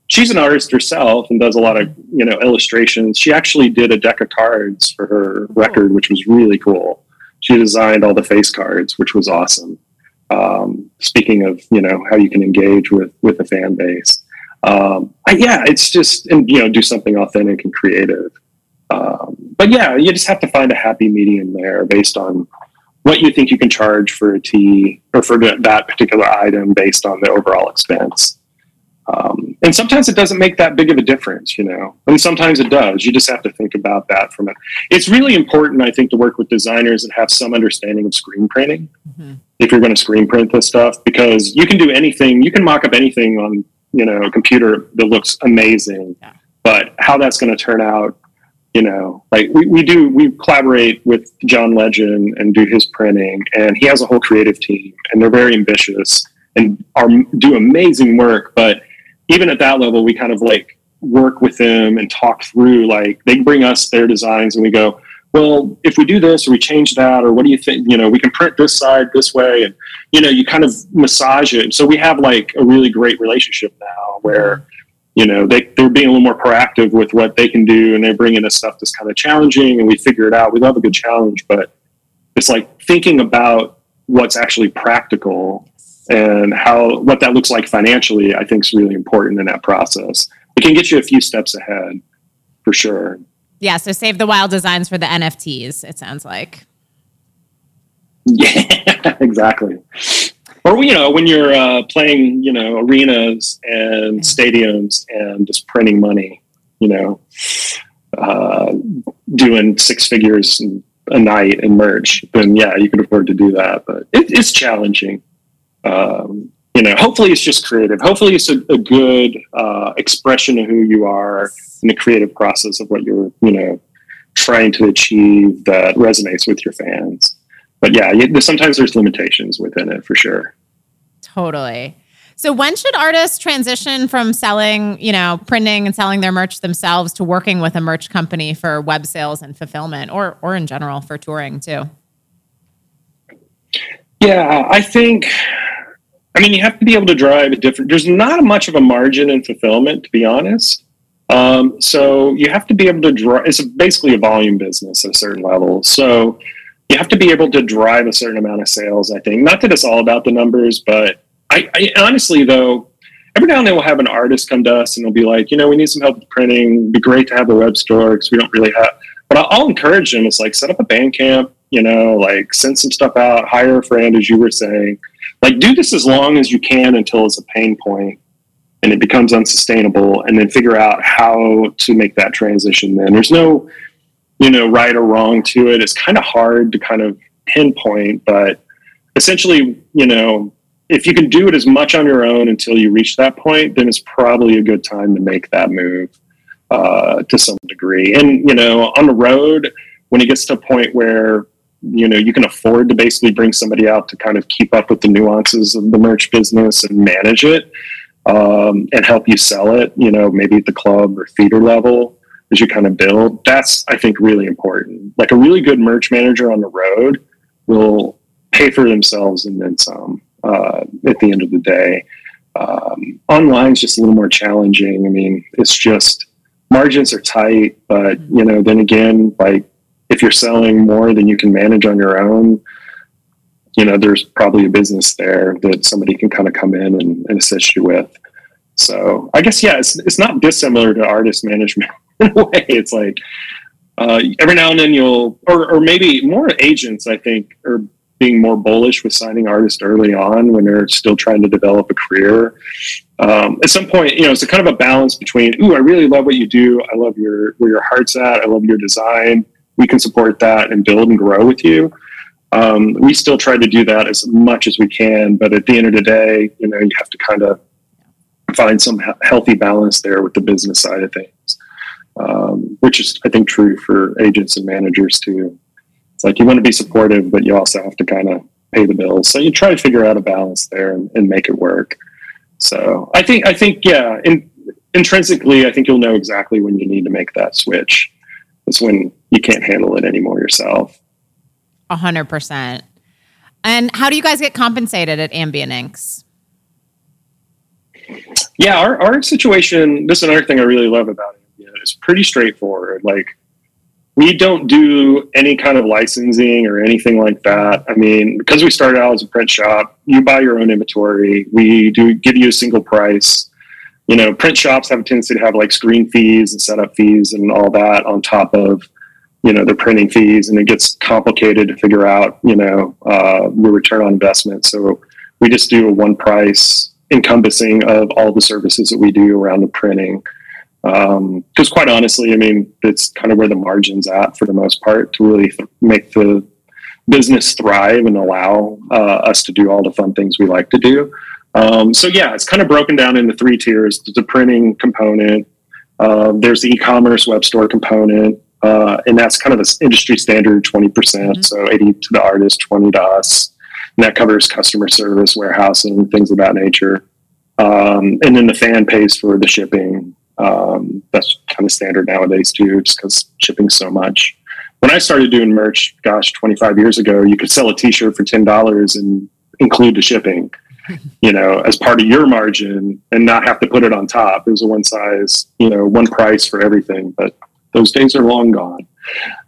She's an artist herself and does a lot of, you know, illustrations. She actually did a deck of cards for her record, which was really cool. She designed all the face cards, which was awesome. Um, speaking of, you know, how you can engage with, with the fan base. Um, I, yeah, it's just, and, you know, do something authentic and creative. Um, but yeah, you just have to find a happy medium there based on what you think you can charge for a tee or for that particular item based on the overall expense. Um, and sometimes it doesn't make that big of a difference, you know, and sometimes it does. You just have to think about that from it. It's really important, I think, to work with designers that have some understanding of screen printing. Mm-hmm. If you're going to screen print this stuff, because you can do anything, you can mock up anything on, you know, a computer that looks amazing, yeah. but how that's going to turn out, you know, like we, we do, we collaborate with John Legend and do his printing, and he has a whole creative team, and they're very ambitious and are do amazing work. But even at that level, we kind of like work with them and talk through, like they bring us their designs and we go, well, if we do this, or we change that, or what do you think, you know, we can print this side this way. And, you know, you kind of massage it. So we have like a really great relationship now where, you know, they, they're being a little more proactive with what they can do. And they're bringing us stuff that's kind of challenging, and we figure it out. We love a good challenge, but it's like thinking about what's actually practical and how, what that looks like financially, I think is really important in that process. It can get you a few steps ahead for sure. Yeah. So save the wild designs for the N F Ts, it sounds like. Yeah, exactly. Or, you know, when you're uh, playing, you know, arenas and stadiums and just printing money, you know, uh, doing six figures a night and merch, then yeah, you can afford to do that. But it, it's challenging. Um, you know, hopefully it's just creative. Hopefully it's a, a good uh, expression of who you are in the creative process of what you're, you know, trying to achieve that resonates with your fans. But yeah, you, sometimes there's limitations within it for sure. Totally. So when should artists transition from selling, you know, printing and selling their merch themselves to working with a merch company for web sales and fulfillment, or or in general for touring too? Yeah, I think, I mean, you have to be able to drive a different, there's not much of a margin in fulfillment, to be honest. Um, so you have to be able to drive, it's basically a volume business at a certain level. So you have to be able to drive a certain amount of sales, I think. Not that it's all about the numbers, but I, I honestly, though, every now and then we'll have an artist come to us and they'll be like, you know, we need some help with printing. It'd be great to have the web store because we don't really have, but I'll encourage them. It's like, set up a Bandcamp, you know, like send some stuff out, hire a friend, as you were saying. Like, do this as long as you can until it's a pain point and it becomes unsustainable, and then figure out how to make that transition then. There's no, you know, right or wrong to it. It's kind of hard to kind of pinpoint, but essentially, you know, if you can do it as much on your own until you reach that point, then it's probably a good time to make that move uh, to some degree. And, you know, on the road, when it gets to a point where, you know, you can afford to basically bring somebody out to kind of keep up with the nuances of the merch business and manage it um, and help you sell it, you know, maybe at the club or theater level, as you kind of build, that's, I think, really important. Like, a really good merch manager on the road will pay for themselves and then some uh, at the end of the day. Um, online is just a little more challenging. I mean, it's just, margins are tight, but, you know, then again, like, if you're selling more than you can manage on your own, you know, there's probably a business there that somebody can kind of come in and, and assist you with. So I guess, yeah, it's, it's not dissimilar to artist management. In a way, it's like uh, every now and then you'll, or, or maybe more agents, I think, are being more bullish with signing artists early on when they're still trying to develop a career. Um, at some point, you know, it's a kind of a balance between, ooh, I really love what you do. I love your where your heart's at. I love your design. We can support that and build and grow with you. Um, we still try to do that as much as we can. But at the end of the day, you know, you have to kind of find some healthy balance there with the business side of things. Um, which is, I think, true for agents and managers too. It's like, you want to be supportive, but you also have to kind of pay the bills. So you try to figure out a balance there and, and make it work. So I think, I think, yeah, in, intrinsically, I think you'll know exactly when you need to make that switch. It's when you can't handle it anymore yourself. A hundred percent. And how do you guys get compensated at Ambient Inks? Yeah, our, our situation, this is another thing I really love about it. It's pretty straightforward. Like, we don't do any kind of licensing or anything like that. I mean, because we started out as a print shop, you buy your own inventory. We do give you a single price. You know, print shops have a tendency to have like screen fees and setup fees and all that on top of, you know, the printing fees, and it gets complicated to figure out, you know, uh, the return on investment. So we just do a one price encompassing of all the services that we do around the printing. Um, because quite honestly, I mean, it's kind of where the margin's at for the most part to really th- make the business thrive and allow uh, us to do all the fun things we like to do. Um, so yeah, it's kind of broken down into three tiers. There's the printing component, uh, there's the e-commerce web store component, uh, and that's kind of this industry standard twenty percent. Mm-hmm. So eighty to the artist, twenty to us. And that covers customer service, warehousing, things of that nature. Um, and then the fan pays for the shipping. Um, that's kind of standard nowadays too, just because shipping so much. when I started doing merch, gosh, twenty-five years ago, you could sell a t-shirt for ten dollars and include the shipping, you know, as part of your margin and not have to put it on top. It was a one size, you know, one price for everything, but those days are long gone.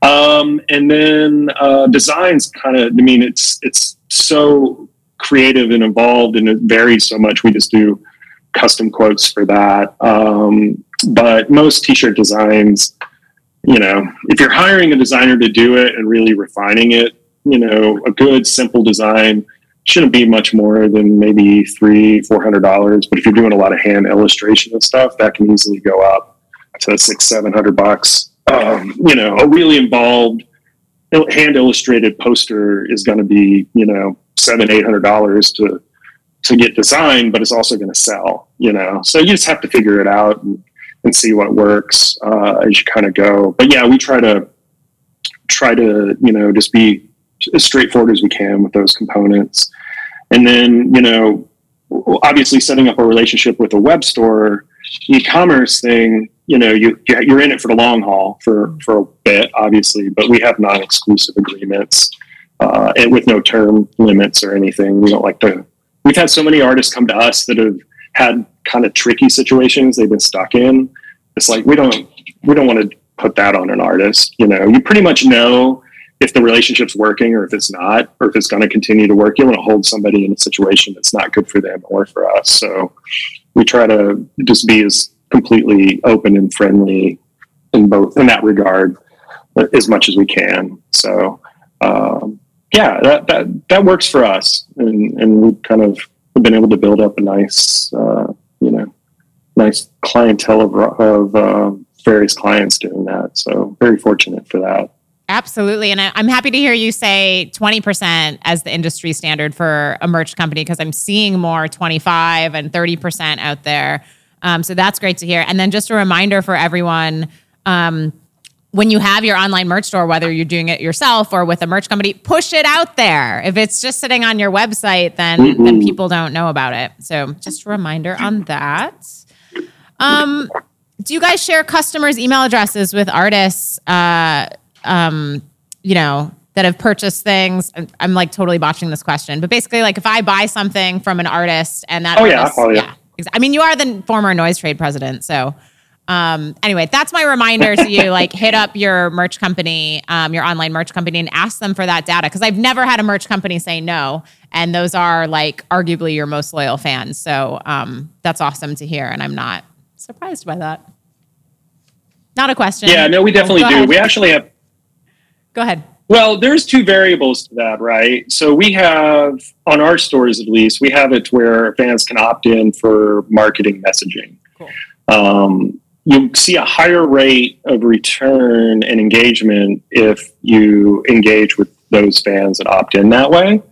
Um, and then uh, designs kind of, I mean, it's, it's so creative and involved and it varies so much. We just do custom quotes for that. Um, but most t-shirt designs, you know, if you're hiring a designer to do it and really refining it, you know, a good simple design shouldn't be much more than maybe three, four hundred dollars. But if you're doing a lot of hand illustration and stuff, that can easily go up to six, seven hundred bucks. Um, you know, a really involved hand illustrated poster is going to be, you know, seven, eight hundred dollars to to get designed, but it's also going to sell. You know, so you just have to figure it out and, and see what works uh, as you kind of go. But yeah, we try to try to you know just be as straightforward as we can with those components. And then, you know, obviously setting up a relationship with a web store, e-commerce thing, you know, you, you're in it for the long haul for, for a bit, obviously, but we have non-exclusive agreements uh, and with no term limits or anything. We don't like to, we've had so many artists come to us that have had kind of tricky situations they've been stuck in. It's like, we don't, we don't want to put that on an artist. You know, you pretty much know if the relationship's working or if it's not, or if it's going to continue to work. You want to hold somebody in a situation that's not good for them or for us. So we try to just be as completely open and friendly in both in that regard as much as we can. So um, yeah, that, that, that works for us. And, and we've kind of been able to build up a nice, uh, you know, nice clientele of, of uh, various clients doing that. So very fortunate for that. Absolutely. And I, I'm happy to hear you say twenty percent as the industry standard for a merch company, because I'm seeing more twenty-five and thirty percent out there. Um, so that's great to hear. And then just a reminder for everyone, um, when you have your online merch store, whether you're doing it yourself or with a merch company, push it out there. If it's just sitting on your website, then, mm-hmm. then people don't know about it. So just a reminder on that. Um, do you guys share customers' email addresses with artists? Uh, um, you know, that have purchased things. I'm, I'm like totally botching this question, but basically like if I buy something from an artist and that, oh, artist, yeah. Oh, yeah. yeah. I mean, you are the former Noise Trade president. So, um, anyway, that's my reminder to you, like hit up your merch company, um, your online merch company and ask them for that data. Cause I've never had a merch company say no. And those are like arguably your most loyal fans. So, um, that's awesome to hear. And I'm not surprised by that. Not a question. Yeah, no, we definitely do. Ahead. We actually have, Go ahead. Well, there's two variables to that, right? So we have, on our stores at least, we have it where fans can opt in for marketing messaging. Cool. Um, you see a higher rate of return and engagement if you engage with those fans and opt in that way.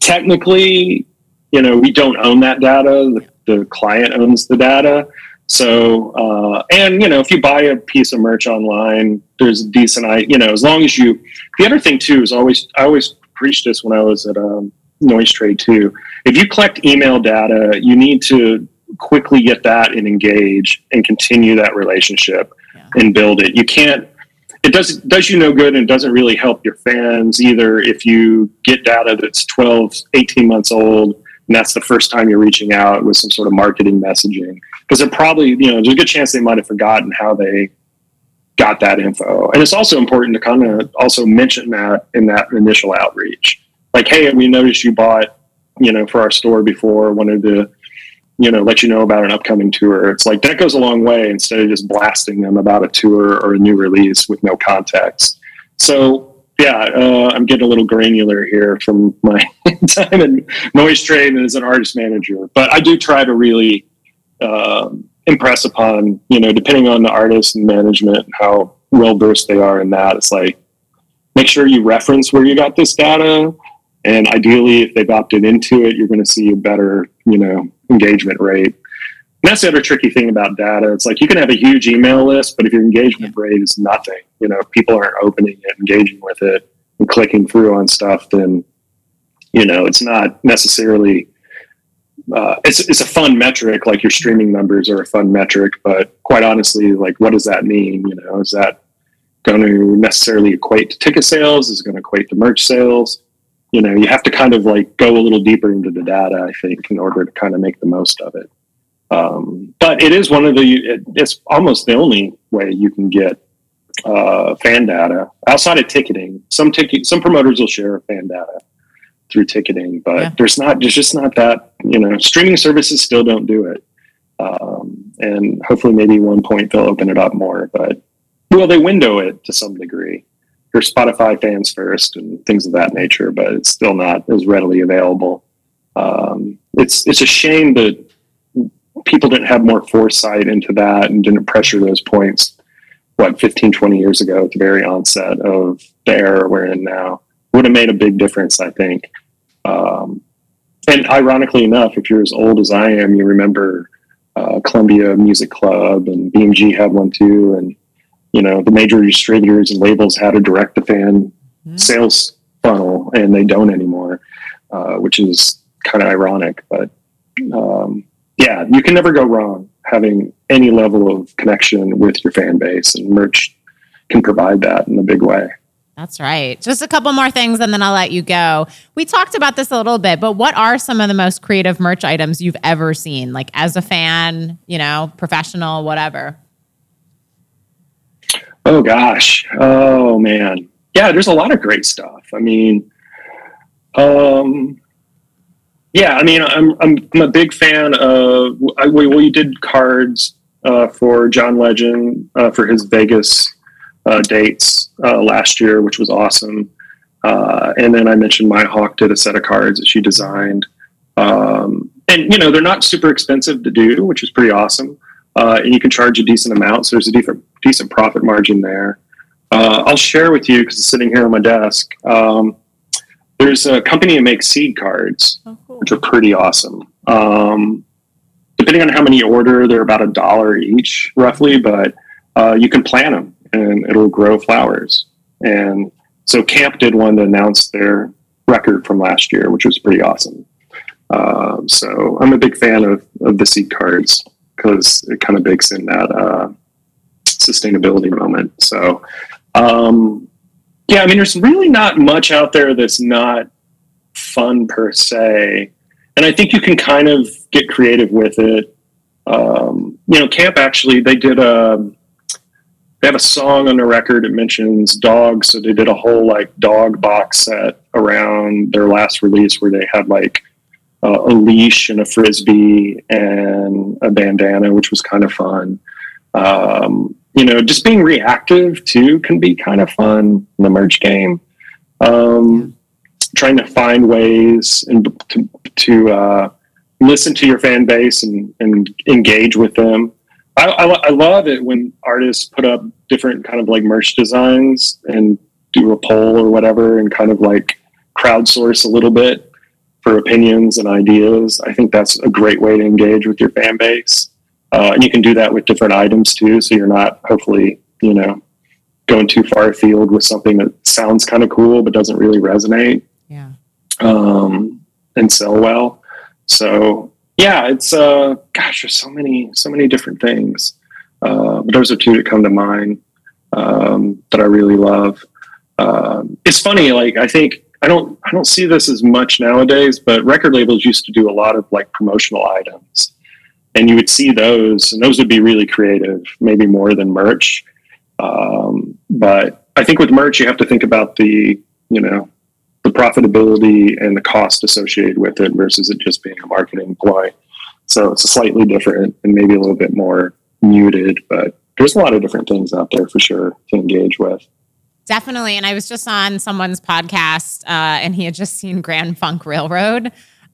Technically, you know, we don't own that data. The, the client owns the data. So, uh, and, you know, if you buy a piece of merch online, there's a decent, I, you know, as long as you, the other thing too, is always, I always preached this when I was at um, Noise Trade too. If you collect email data, you need to quickly get that and engage and continue that relationship yeah. and build it. You can't, it does, does you no good and doesn't really help your fans either. If you get data that's twelve, eighteen months old, and that's the first time you're reaching out with some sort of marketing messaging. Because they're probably, you know, there's a good chance they might have forgotten how they got that info. And it's also important to kind of also mention that in that initial outreach. Like, hey, we noticed you bought, you know, for our store before, wanted to, you know, let you know about an upcoming tour. It's like, that goes a long way instead of just blasting them about a tour or a new release with no context. So, yeah, uh, I'm getting a little granular here from my time in Noise Trade and as an artist manager. But I do try to really uh, impress upon, you know, depending on the artist and management, and how well-versed they are in that. It's like, make sure you reference where you got this data. And ideally, if they've opted into it, you're going to see a better, you know, engagement rate. And that's the other tricky thing about data. It's like you can have a huge email list, but if your engagement rate is nothing, you know, if people aren't opening it, engaging with it, and clicking through on stuff, then, you know, it's not necessarily, uh, it's it's a fun metric, like your streaming numbers are a fun metric, but quite honestly, like, what does that mean? You know, is that going to necessarily equate to ticket sales, is going to equate to merch sales. You know, you have to kind of like go a little deeper into the data, I think, in order to kind of make the most of it. Um, but it is one of the, it, it's almost the only way you can get uh, fan data outside of ticketing. Some ticket, some promoters will share fan data through ticketing, but yeah. there's not, there's just not that, you know, streaming services still don't do it. Um, and hopefully maybe at one point they'll open it up more, but well, they window it to some degree. Your Spotify fans first and things of that nature, but it's still not as readily available. Um, it's, it's a shame that people didn't have more foresight into that and didn't pressure those points, what, fifteen, twenty years ago at the very onset of the era we're in now. Would have made a big difference, I think. Um, and ironically enough, if you're as old as I am, you remember uh, Columbia Music Club and B M G had one too. And, you know, the major distributors and labels had a direct-to-fan mm-hmm. sales funnel, and they don't anymore, uh, which is kind of ironic. But, um, yeah, you can never go wrong having any level of connection with your fan base, and merch can provide that in a big way. That's right. Just a couple more things and then I'll let you go. We talked about this a little bit, but what are some of the most creative merch items you've ever seen? Like as a fan, you know, professional, whatever. Oh gosh. Oh man. Yeah. There's a lot of great stuff. I mean, um, yeah, I mean, I'm, I'm, I'm a big fan of, I, we, we did cards, uh, for John Legend, uh, for his Vegas, Uh, dates uh, last year, which was awesome. Uh, and then I mentioned my Hawk did a set of cards that she designed. Um, and, you know, they're not super expensive to do, which is pretty awesome. Uh, and you can charge a decent amount, so there's a de- decent profit margin there. Uh, I'll share with you, because it's sitting here on my desk, um, there's a company that makes seed cards, oh, cool. which are pretty awesome. Um, depending on how many you order, they're about a dollar each, roughly, but uh, you can plant them, and it'll grow flowers. And so Camp did one to announce their record from last year, which was pretty awesome. Uh, so I'm a big fan of, of the seed cards because it kind of bakes in that uh, sustainability moment. So, um, yeah, I mean, there's really not much out there that's not fun per se. And I think you can kind of get creative with it. Um, you know, Camp actually, they did a... They have a song on the record that mentions dogs, so they did a whole like dog box set around their last release where they had like uh, a leash and a frisbee and a bandana, which was kind of fun. Um, you know, just being reactive too can be kind of fun in the merch game. Um, trying to find ways and to, to uh, listen to your fan base and, and engage with them. I, I, I love it when artists put up different kind of like merch designs and do a poll or whatever and kind of like crowdsource a little bit for opinions and ideas. I think that's a great way to engage with your fan base. Uh, and you can do that with different items too. So you're not hopefully, you know, going too far afield with something that sounds kind of cool, but doesn't really resonate yeah. um, and sell well. So yeah, it's, uh, gosh, there's so many, so many different things. Uh, but those are two that come to mind um, that I really love. Um, it's funny, like, I think, I don't I don't see this as much nowadays, but record labels used to do a lot of, like, promotional items. And you would see those, and those would be really creative, maybe more than merch. Um, but I think with merch, you have to think about the, you know, the profitability and the cost associated with it versus it just being a marketing ploy. So it's slightly different and maybe a little bit more muted, but there's a lot of different things out there for sure to engage with. Definitely. And I was just on someone's podcast uh, and he had just seen Grand Funk Railroad.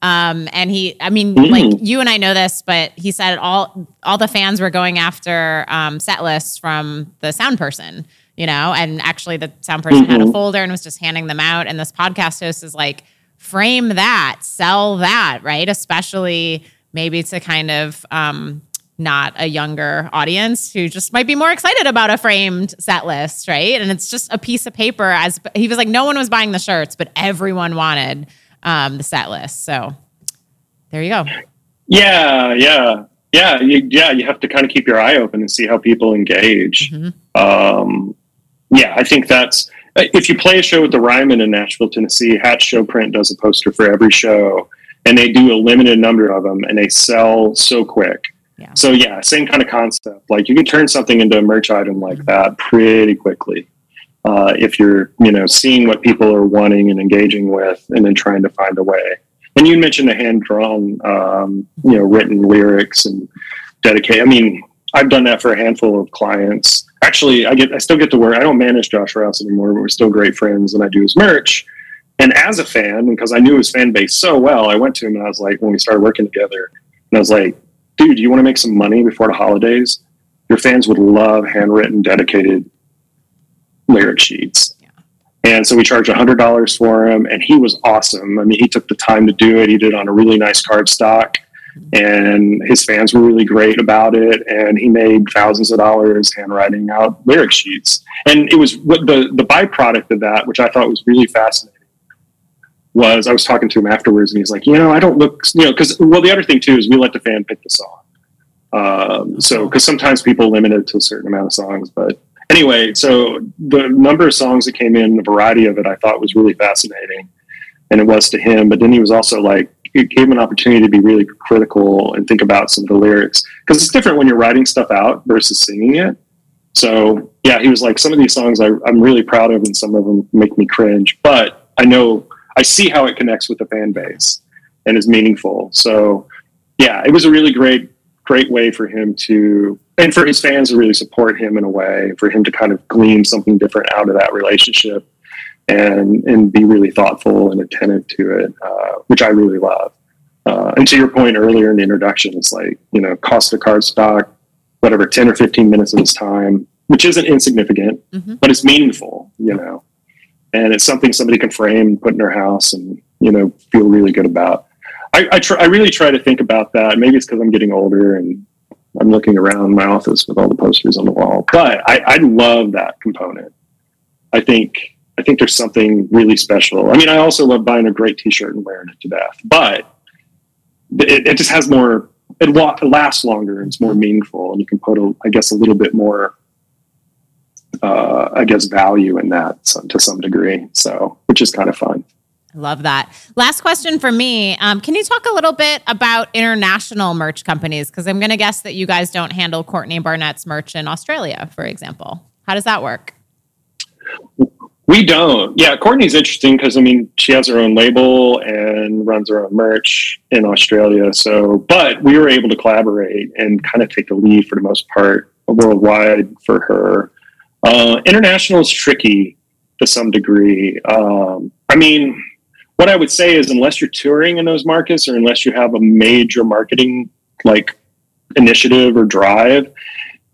Um, and he, I mean, mm-hmm. like you and I know this, but he said all, all the fans were going after um, set lists from the sound person. You know, and actually the sound person mm-hmm. had a folder and was just handing them out. And this podcast host is like, frame that, sell that, right? Especially maybe to kind of um, not a younger audience who just might be more excited about a framed set list, right? And it's just a piece of paper. As he was like, no one was buying the shirts, but everyone wanted um, the set list. So there you go. Yeah, yeah. Yeah, you, yeah. You have to kind of keep your eye open and see how people engage. Mm-hmm. Um, yeah, I think that's, if you play a show with the Ryman in Nashville, Tennessee, Hatch Showprint does a poster for every show, and they do a limited number of them, and they sell so quick. Yeah. So yeah, same kind of concept. Like you can turn something into a merch item like that pretty quickly uh, if you're, you know, seeing what people are wanting and engaging with, and then trying to find a way. And you mentioned the hand drawn, um, you know, written lyrics and dedicate. I mean, I've done that for a handful of clients. Actually, I get I still get to work. I don't manage Josh Rouse anymore, but we're still great friends, and I do his merch. And as a fan, because I knew his fan base so well, I went to him and I was like, when we started working together, and I was like, dude, you want to make some money before the holidays? Your fans would love handwritten, dedicated lyric sheets. Yeah. And so we charged one hundred dollars for him, and he was awesome. I mean, he took the time to do it. He did it on a really nice cardstock, and his fans were really great about it. And he made thousands of dollars handwriting out lyric sheets. And it was what the, the byproduct of that, which I thought was really fascinating, was I was talking to him afterwards, and he's like, you know, I don't look, you know, because, well, the other thing, too, is we let the fan pick the song. Um, so, because sometimes people limit it to a certain amount of songs. But anyway, so the number of songs that came in, the variety of it, I thought was really fascinating. And it was to him. But then he was also like, it gave him an opportunity to be really critical and think about some of the lyrics. Because it's different when you're writing stuff out versus singing it. So, yeah, he was like, some of these songs I, I'm really proud of, and some of them make me cringe. But I know... I see how it connects with the fan base and is meaningful. So yeah, it was a really great, great way for him to, and for his fans to really support him in a way, for him to kind of glean something different out of that relationship and, and be really thoughtful and attentive to it, uh, which I really love. Uh, and to your point earlier in the introduction, it's like, you know, cost of cardstock, whatever, ten or fifteen minutes of his time, which isn't insignificant, mm-hmm. but it's meaningful, you know. And it's something somebody can frame and put in their house and, you know, feel really good about. I I, tr- I really try to think about that. Maybe it's because I'm getting older and I'm looking around my office with all the posters on the wall. But I, I love that component. I think I think there's something really special. I mean, I also love buying a great T-shirt and wearing it to death. But it, it just has more, it lasts longer and it's more meaningful. And you can put, a, I guess, a little bit more, uh, I guess, value in that to some degree. So, which is kind of fun. I love that. Last question for me. Um, can you talk a little bit about international merch companies? Because I'm going to guess that you guys don't handle Courtney Barnett's merch in Australia, for example. How does that work? We don't. Yeah. Courtney's interesting because, I mean, she has her own label and runs her own merch in Australia. So, but we were able to collaborate and kind of take the lead for the most part worldwide for her. Uh, international is tricky to some degree. Um, I mean, what I would say is unless you're touring in those markets or unless you have a major marketing like initiative or drive,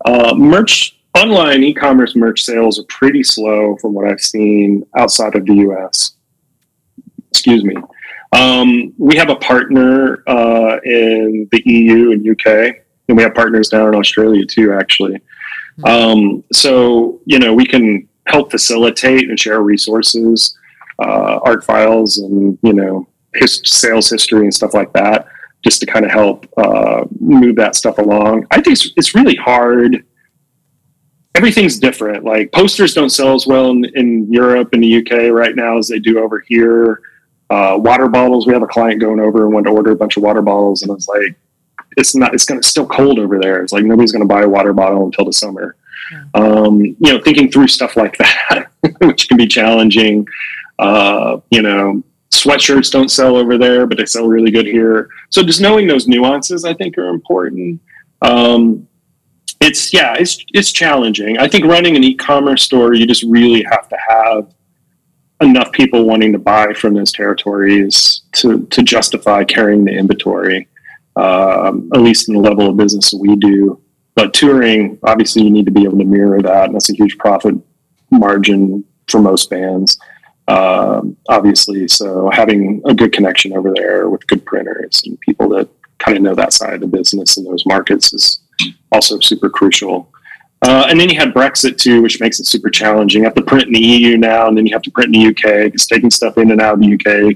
uh, merch, online e-commerce merch sales are pretty slow from what I've seen outside of the U S. Excuse me. Um, we have a partner uh, in the E U and U K, and we have partners down in Australia too, actually. Um, so, you know, we can help facilitate and share resources, uh, art files and, you know, his sales history and stuff like that, just to kind of help, uh, move that stuff along. I think it's, it's really hard. Everything's different. Like posters don't sell as well in, in Europe and the U K right now as they do over here. Uh, water bottles. We have a client going over and wanted to order a bunch of water bottles. And I was like, it's not, it's going to still cold over there. It's like, nobody's going to buy a water bottle until the summer. Yeah. Um, you know, thinking through stuff like that, which can be challenging. Uh, you know, sweatshirts don't sell over there, but they sell really good here. So just knowing those nuances, I think, are important. Um, it's, yeah, it's, it's challenging. I think running an e-commerce store, you just really have to have enough people wanting to buy from those territories to, to justify carrying the inventory. Um, at least in the level of business that we do. But touring, obviously, you need to be able to mirror that, and that's a huge profit margin for most bands, um, obviously. So having a good connection over there with good printers and people that kind of know that side of the business in those markets is also super crucial. Uh, and then you had Brexit, too, which makes it super challenging. You have to print in the E U now, and then you have to print in the U K, because taking stuff in and out of the U K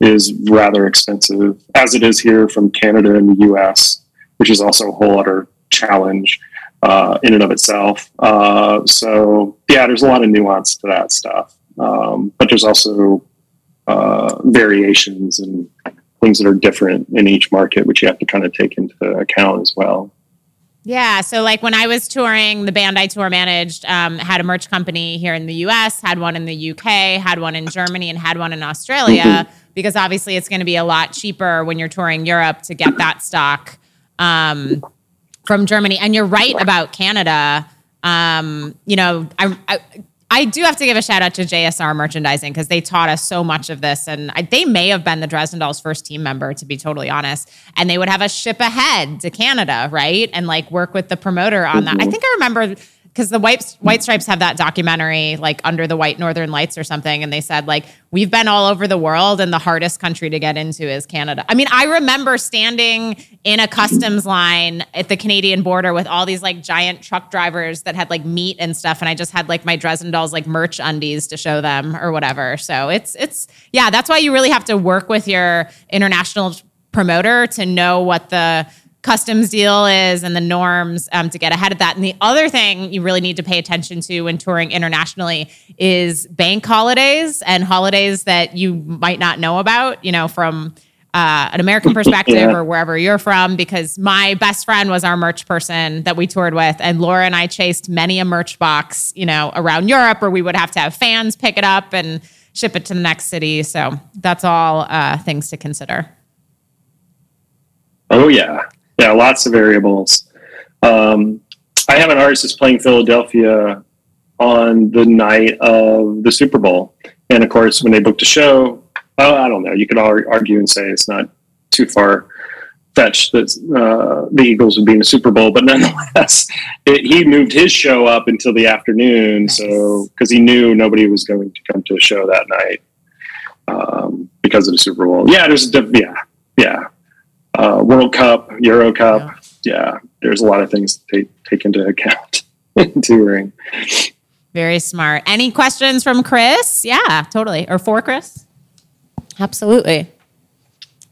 is rather expensive, as it is here from Canada and the U S, which is also a whole other challenge. uh, in and of itself. Uh, so yeah, there's a lot of nuance to that stuff. Um, but there's also uh, variations and things that are different in each market, which you have to kind of take into account as well. Yeah. So like when I was touring, the band I tour managed um, had a merch company here in the U S, had one in the U K, had one in Germany, and had one in Australia, mm-hmm. because obviously it's going to be a lot cheaper when you're touring Europe to get that stock um, from Germany. And you're right about Canada. Um, you know, I, I, I do have to give a shout out to J S R merchandising because they taught us so much of this. And I, they may have been the Dresden Dolls' first team member, to be totally honest. And they would have us ship ahead to Canada, right? And like work with the promoter on that. Mm-hmm. I think I remember because the White, White Stripes have that documentary, like Under the White Northern Lights or something. And they said, like, we've been all over the world and the hardest country to get into is Canada. I mean, I remember standing in a customs line at the Canadian border with all these like giant truck drivers that had like meat and stuff. And I just had like my Dresden Dolls, like merch undies to show them or whatever. So it's, it's, yeah, that's why you really have to work with your international promoter to know what the customs deal is and the norms um, to get ahead of that. And the other thing you really need to pay attention to when touring internationally is bank holidays and holidays that you might not know about, you know, from uh, an American perspective yeah. or wherever you're from, because my best friend was our merch person that we toured with. And Laura and I chased many a merch box, you know, around Europe, or we would have to have fans pick it up and ship it to the next city. So that's all uh, things to consider. Oh, yeah. Yeah, lots of variables. Um, I have an artist that's playing Philadelphia on the night of the Super Bowl. And, of course, when they booked a show, oh, I don't know. You could argue and say it's not too far-fetched that uh, the Eagles would be in the Super Bowl. But nonetheless, it, he moved his show up until the afternoon so because he knew nobody was going to come to a show that night um, because of the Super Bowl. Yeah, there's – yeah, yeah. Uh, World Cup, Euro Cup. Yeah. yeah, there's a lot of things to take, take into account in touring. Very smart. Any questions from Chris? Yeah, totally. Or for Chris? Absolutely.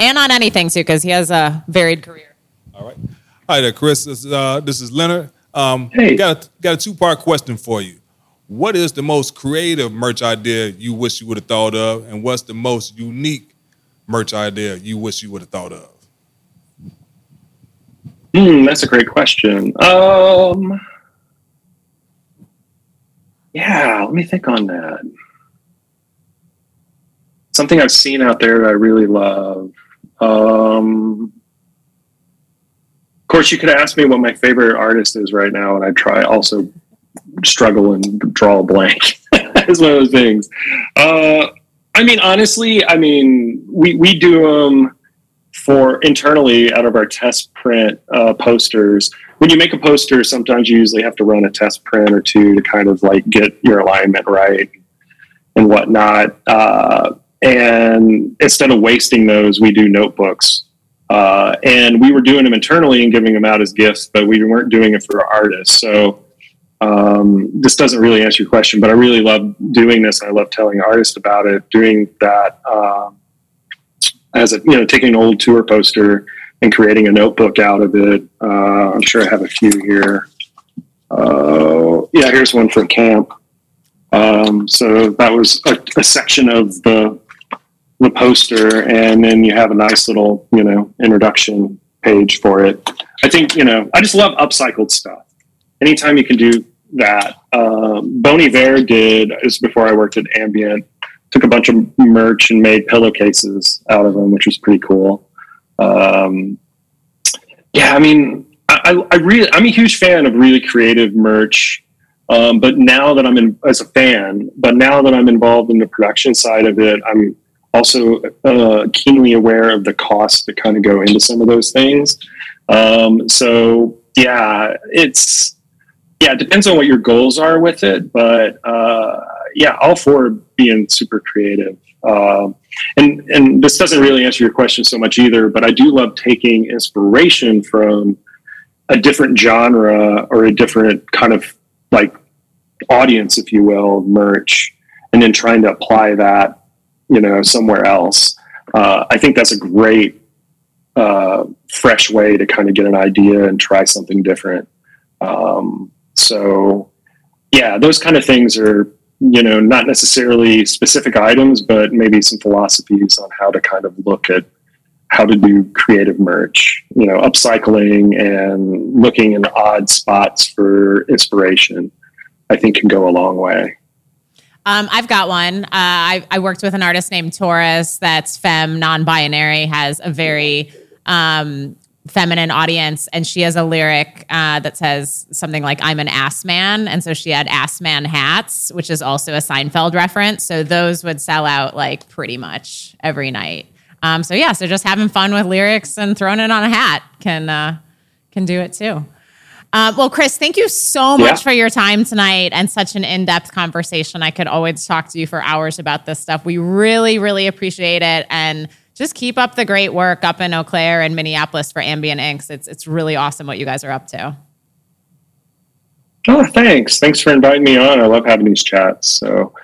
And on anything, too, because he has a varied career. All right. Hi there, Chris. This is, uh, this is Leonard. Um, hey. Got a, got a two-part question for you. What is the most creative merch idea you wish you would have thought of? And what's the most unique merch idea you wish you would have thought of? Mm, that's a great question. Um, yeah, let me think on that. Something I've seen out there that I really love. Um, of course, you could ask me what my favorite artist is right now, and I'd try also struggle and draw a blank. It's one of those things. Uh, I mean, honestly, I mean, we, we do them... Um, for internally out of our test print uh, posters. When you make a poster, sometimes you usually have to run a test print or two to kind of like get your alignment right and whatnot. Uh, and instead of wasting those, we do notebooks. Uh, and we were doing them internally and giving them out as gifts, but we weren't doing it for artists. So um, this doesn't really answer your question, but I really love doing this. I love telling artists about it, doing that. Um, As a, you know, taking an old tour poster and creating a notebook out of it. Uh, I'm sure I have a few here. Uh, yeah, here's one from Camp. Um, so that was a, a section of the the poster, and then you have a nice little, you know, introduction page for it. I think, you know, I just love upcycled stuff. Anytime you can do that. Um, Bon Iver did, this was before I worked at Ambient, took a bunch of merch and made pillowcases out of them, which was pretty cool. Um, yeah, I mean, I, I really, I'm a huge fan of really creative merch. Um, but now that I'm in as a fan, but now that I'm involved in the production side of it, I'm also uh, keenly aware of the costs that kind of go into some of those things. Um, so yeah, it's, yeah, it depends on what your goals are with it, but, uh, yeah, all for being super creative. Um, and, and this doesn't really answer your question so much either, but I do love taking inspiration from a different genre or a different kind of like audience, if you will, merch, and then trying to apply that, you know, somewhere else. Uh, I think that's a great, uh, fresh way to kind of get an idea and try something different. Um, so yeah, those kind of things are, you know, not necessarily specific items, but maybe some philosophies on how to kind of look at how to do creative merch, you know, upcycling and looking in odd spots for inspiration, I think can go a long way. Um, I've got one. Uh, I, I worked with an artist named Taurus that's femme, non-binary, has a very um, feminine audience. And she has a lyric uh, that says something like, I'm an ass man. And so she had ass man hats, which is also a Seinfeld reference. So those would sell out like pretty much every night. Um, so yeah, so just having fun with lyrics and throwing it on a hat can uh, can do it too. Uh, well, Chris, thank you so much yeah. for your time tonight and such an in-depth conversation. I could always talk to you for hours about this stuff. We really, really appreciate it. And just keep up the great work up in Eau Claire and Minneapolis for Ambient Inks. It's it's really awesome what you guys are up to. Oh, thanks. Thanks for inviting me on. I love having these chats. So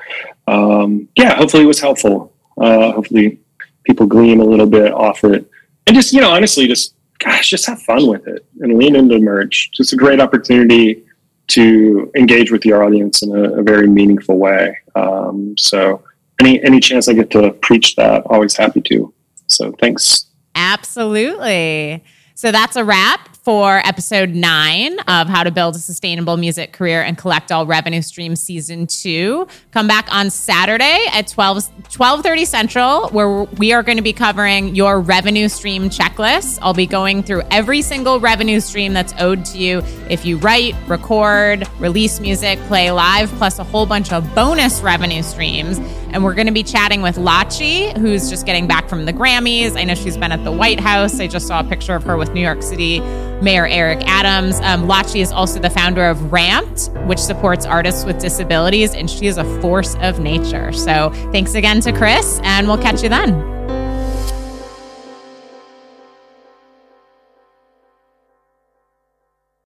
um, yeah, hopefully it was helpful. Uh, hopefully people glean a little bit off it. And just, you know, honestly, just Gosh, just have fun with it and lean into merch. Just a great opportunity to engage with your audience in a, a very meaningful way. Um, so any any chance I get to preach that, always happy to. So thanks. Absolutely. So that's a wrap for episode nine of How to Build a Sustainable Music Career and Collect All Revenue Streams season two. Come back on Saturday at twelve thirty Central, where we are going to be covering your revenue stream checklist. I'll be going through every single revenue stream that's owed to you if you write, record, release music, play live, plus a whole bunch of bonus revenue streams. And we're going to be chatting with Lachi, who's just getting back from the Grammys. I know she's been at the White House. I just saw a picture of her with New York City Mayor Eric Adams. Um, Lachi is also the founder of Ramped, which supports artists with disabilities, and she is a force of nature. So thanks again to Chris, and we'll catch you then.